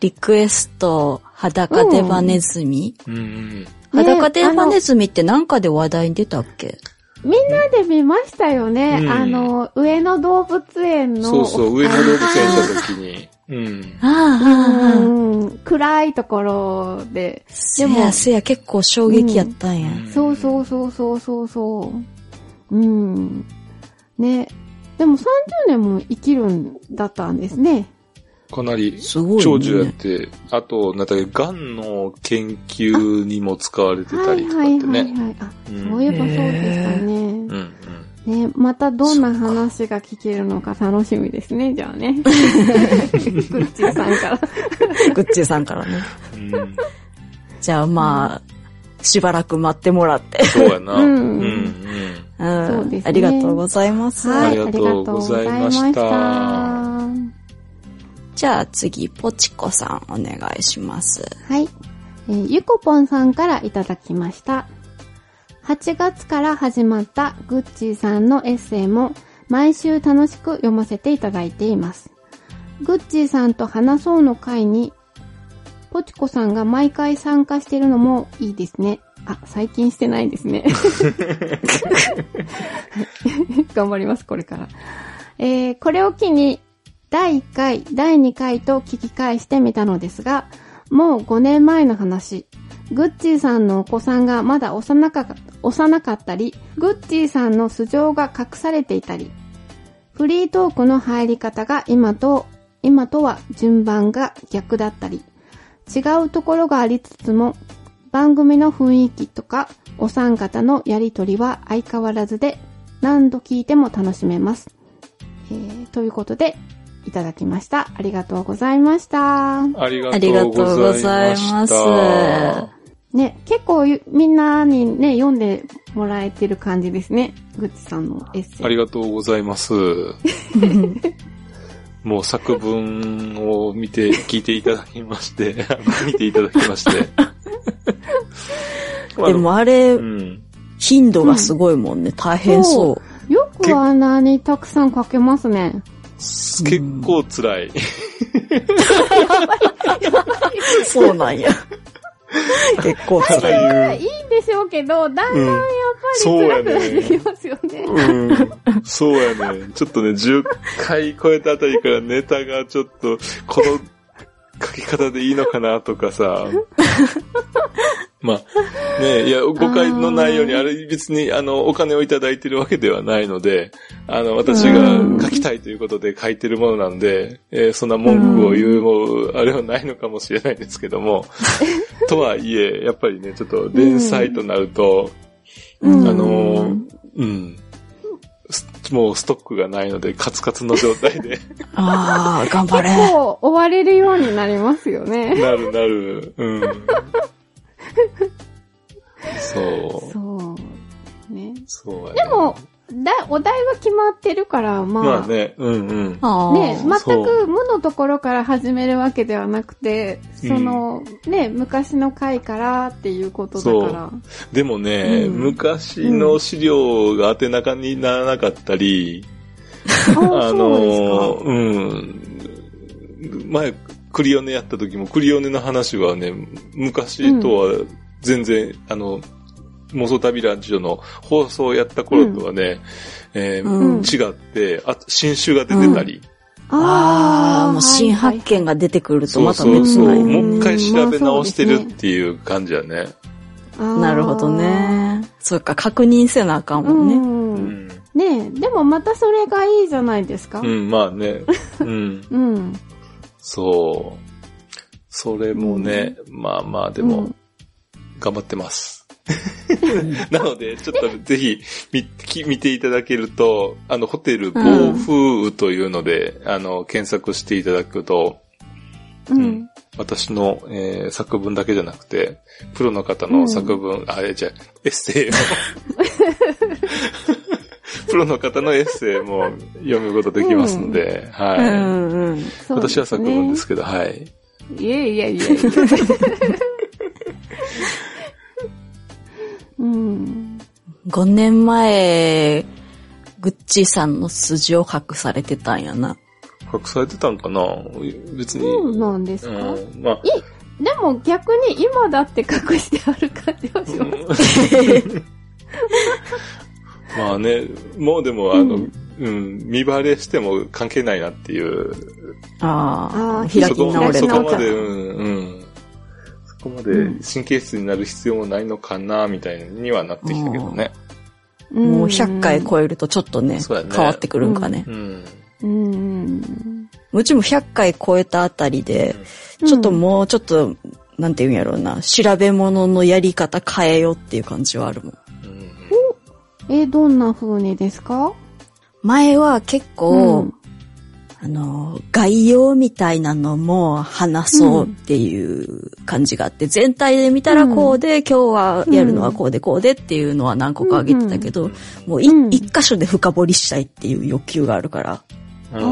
リクエスト裸デバネズミ。うんうんね、裸デバネズミってなんかで話題に出たっけ？みんなで見ましたよね。うん、あの上野動物園のそうそう上野動物園の時に、うん、ああ、うん、暗いところででもせやせや結構衝撃やったんや。うん、そうそうそうそうそうそう、うん、ねでもさんじゅうねんも生きるんだったんですね。かなり長寿やって、ね、あとなんだっけがんの研究にも使われてたりとかってね。そういえばそうでしたね、うんうん、ねまたどんな話が聞けるのか楽しみですね。じゃあねグッチーさんからグッチーさんからね、うん、じゃあまあ、うん、しばらく待ってもらってそうやな、うんうんうんうん、そうですね、ありがとうございます、はい、ありがとうございました。じゃあ次ポチコさんお願いします。はい、えー、ゆこぽんさんからいただきました。はちがつから始まったぐっちーさんのエッセイも毎週楽しく読ませていただいています。ぐっちーさんと話そうの会にポチコさんが毎回参加してるのもいいですね。あ、最近してないですね頑張りますこれから、えー、これを機にだいいっかい、だいにかいと聞き返してみたのですが、もうごねんまえの話、ぐっちーさんのお子さんがまだ幼か、幼かったり、ぐっちーさんの素性が隠されていたり、フリートークの入り方が今と、今とは順番が逆だったり、違うところがありつつも、番組の雰囲気とか、お三方のやりとりは相変わらずで、何度聞いても楽しめます。えー、ということで、いただきました。ありがとうございました。ありがとうございました。ね、結構みんなにね、読んでもらえてる感じですね。ぐっちさんのエッセイ。ありがとうございます。もう作文を見て、聞いていただきまして、見ていただきまして。でもあれ、うん、頻度がすごいもんね。うん、大変そう。よくあんなにたくさん書けますね。結構辛い。そうなんや。結構辛い。辛いいいんでしょうけど、だんだんやっぱり辛くなってきますよね。うん、そうやね。うん、そうやね。ちょっとね、じゅっかい超えたあたりからネタがちょっと、この書き方でいいのかなとかさ。まあ、ねえ、いや、誤解のないように、あれ別に、あの、お金をいただいてるわけではないので、あの、私が書きたいということで書いてるものなんで、えー、そんな文句を言うも、あれはないのかもしれないですけども、とはいえ、やっぱりね、ちょっと連載となると、あの、うん。もうストックがないのでカツカツの状態でああ、頑張れ。結構追われるようになりますよね。なるなる。うん。そう。そうね。そうやね。でもだお題は決まってるからまあ。まあね。うんうん。あね全く無のところから始めるわけではなくて、その、うん、ね昔の回からっていうことだから。そうでもね、うん、昔の資料が宛中にならなかったり、うん、あの う, うん前クリオネやった時もクリオネの話はね、昔とは全然、うん、あの妄想旅ラジオの放送をやった頃とはね、うん、えーうん、違ってあ新種が出てたり、うん、ああ、もう新発見が出てくるとまた別の、ね、もう一回調べ直してるっていう感じやね。あ、なるほどね。そっか、確認せなあかんもんね。うんうん、ねえ、でもまたそれがいいじゃないですか。うん、まあね。うん。うん、そう。それもね、うん、まあまあでも、うん、頑張ってます。なので、ちょっとぜひ見、見ていただけると、あの、ホテル暴風雨というので、うん、あの、検索していただくと、うんうん、私の、えー、作文だけじゃなくて、プロの方の作文、うん、あれじゃ、エッセイも、プロの方のエッセイも読むことできますので、うん、はい、うんうんね。私は作文ですけど、はい。いえいえいえ。うん、ごねんまえ、グッチーさんの素性を隠されてたんやな。隠されてたんかな別に。そうなんですか、うん、まあ、いでも逆に今だって隠してある感じはします、うん、まあね、もうでも、あの、うんうん、見バレしても関係ないなっていう。ああ、開き直れな。そこまで、うん、うん。ここまで神経質になる必要もないのかなみたいにはなってきたけどね。うん、もうひゃっかい超えるとちょっと ね, ね変わってくるんかね、うんうん。うちもひゃっかい超えたあたりで、うん、ちょっともうちょっとなんていうんやろうな、調べ物のやり方変えようっていう感じはあるもん。うん、おえどんな風にですか？前は結構、うん、あの、概要みたいなのも話そうっていう感じがあって、うん、全体で見たらこうで、うん、今日はやるのはこうでこうでっていうのは何個か挙げてたけど、うん、もうい、うん、一箇所で深掘りしたいっていう欲求があるから。う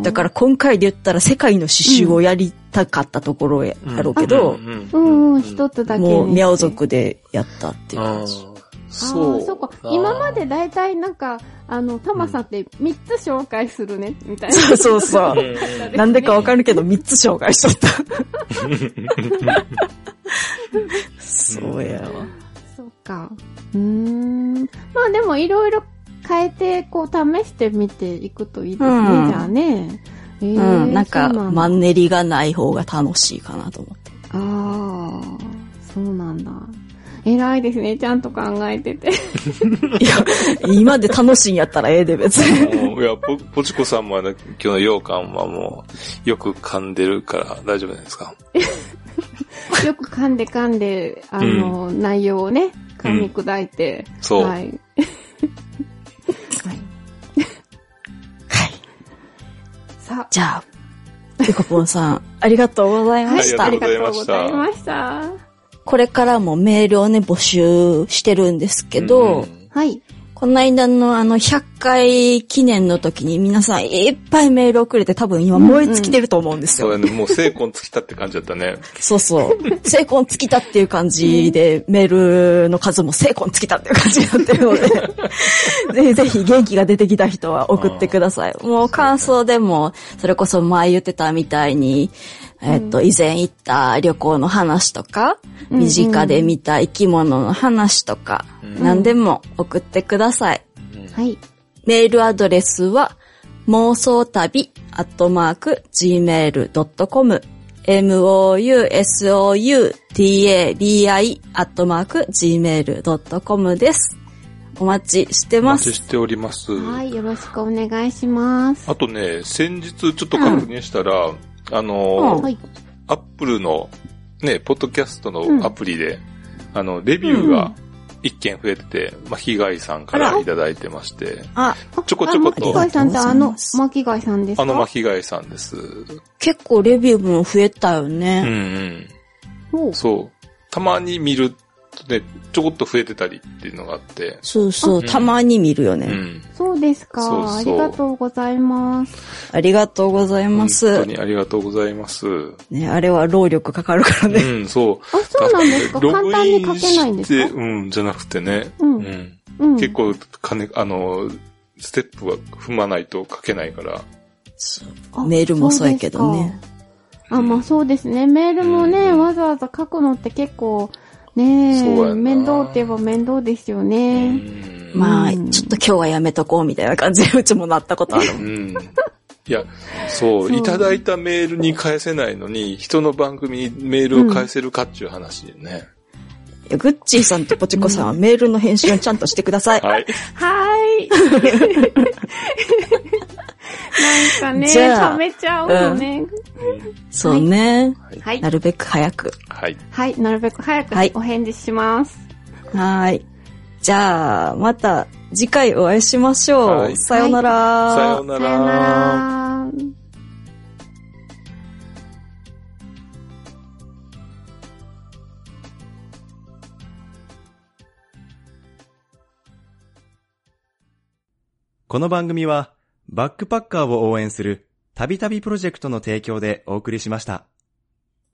ん、だから今回で言ったら世界の詩集をやりたかったところやろうけど、うんうん、一つだけ。もうミャオ族でやったっていう感じ。そう。あ、そうか。今までだいたいなんか、あの、タマさんってみっつ紹介するね、みたいな。そうそうそう。なんでかわかるけどみっつ紹介しとった。そうやわ。そうか。うーん。まあでもいろいろ変えて、こう試してみていくといいですね、うん、じゃあね。えー、うん。なんか、マンネリがない方が楽しいかなと思って。ああ、そうなんだ。偉いですね、ちゃんと考えてて。いや、今で楽しいんやったらええで別に。いや、ポ、ポチコさんも、ね、今日の羊羹はもうよく噛んでるから大丈夫じゃないですか。よく噛んで噛んで、あの、うん、内容をね、噛み砕いて。うん、そう。はい。はい。はい。さあ。じゃあ、ゆかぽんさん、ありがとうございました。ありがとうございました。これからもメールをね、募集してるんですけど、うん、はい。この間のあの、ひゃっかい記念の時に皆さんいっぱいメールをくれて、多分今燃え尽きてると思うんですよ。うんうん、そうやね、もう精魂尽きたって感じだったね。そうそう。精魂尽きたっていう感じで、メールの数も精魂尽きたっていう感じになってるので、ぜひぜひ元気が出てきた人は送ってください。もう感想でも、それこそ前言ってたみたいに、えっ、ー、と、以前行った旅行の話とか、うん、身近で見た生き物の話とか、うん、何でも送ってください。はい。メールアドレスは、妄想旅アットマーク ジーメールドットコム、エムオーユーエスオーユーティーエービーアイ アットマーク ジーメールドットコム です。お待ちしてます。お待ちしております。はい、よろしくお願いします。あとね、先日ちょっと確認したら、うん、あの、はい、アップルのね、ポッドキャストのアプリで、うん、あの、レビューが一件増えてて、うん、まあ、巻貝さんからいただいてまして、あ、ちょこちょこと。巻貝さんってあの、巻貝さんですか？あの巻貝さんです。結構レビューも増えたよね。うんうん。そう。たまに見るとね、ちょこっと増えてたりっていうのがあって。そうそう、うん、たまに見るよね。うん、そうですか。そうそう。ありがとうございます。ありがとうございます。本当にありがとうございます。ね、あれは労力かかるからね。うん、そう。あ、そうなんですか。簡単に書けないんですか？うん、じゃなくてね。うん。うんうん、結構、金、あの、ステップは踏まないと書けないから。メールもそうやけどね。あ、まあそうですね。メールもね、うん、わざわざ書くのって結構ね、面倒って言えば面倒ですよね。うん、まあ、うん、ちょっと今日はやめとこうみたいな感じでうちもなったことある。うん、いや、そう、いただいたメールに返せないのに、人の番組にメールを返せるかっていう話でね。うん、いやグッチーさんとポチコさんはメールの返信をちゃんとしてください。はい。はい。なんかね、冷めちゃうのね。うん、そうね、はい。なるべく早く。はい。はい、なるべく早くお返事します。はい。はいじゃあ、また次回お会いしましょう。はい、さよなら、はい。さよなら。さよなら。この番組は、バックパッカーを応援するたびたびプロジェクトの提供でお送りしました。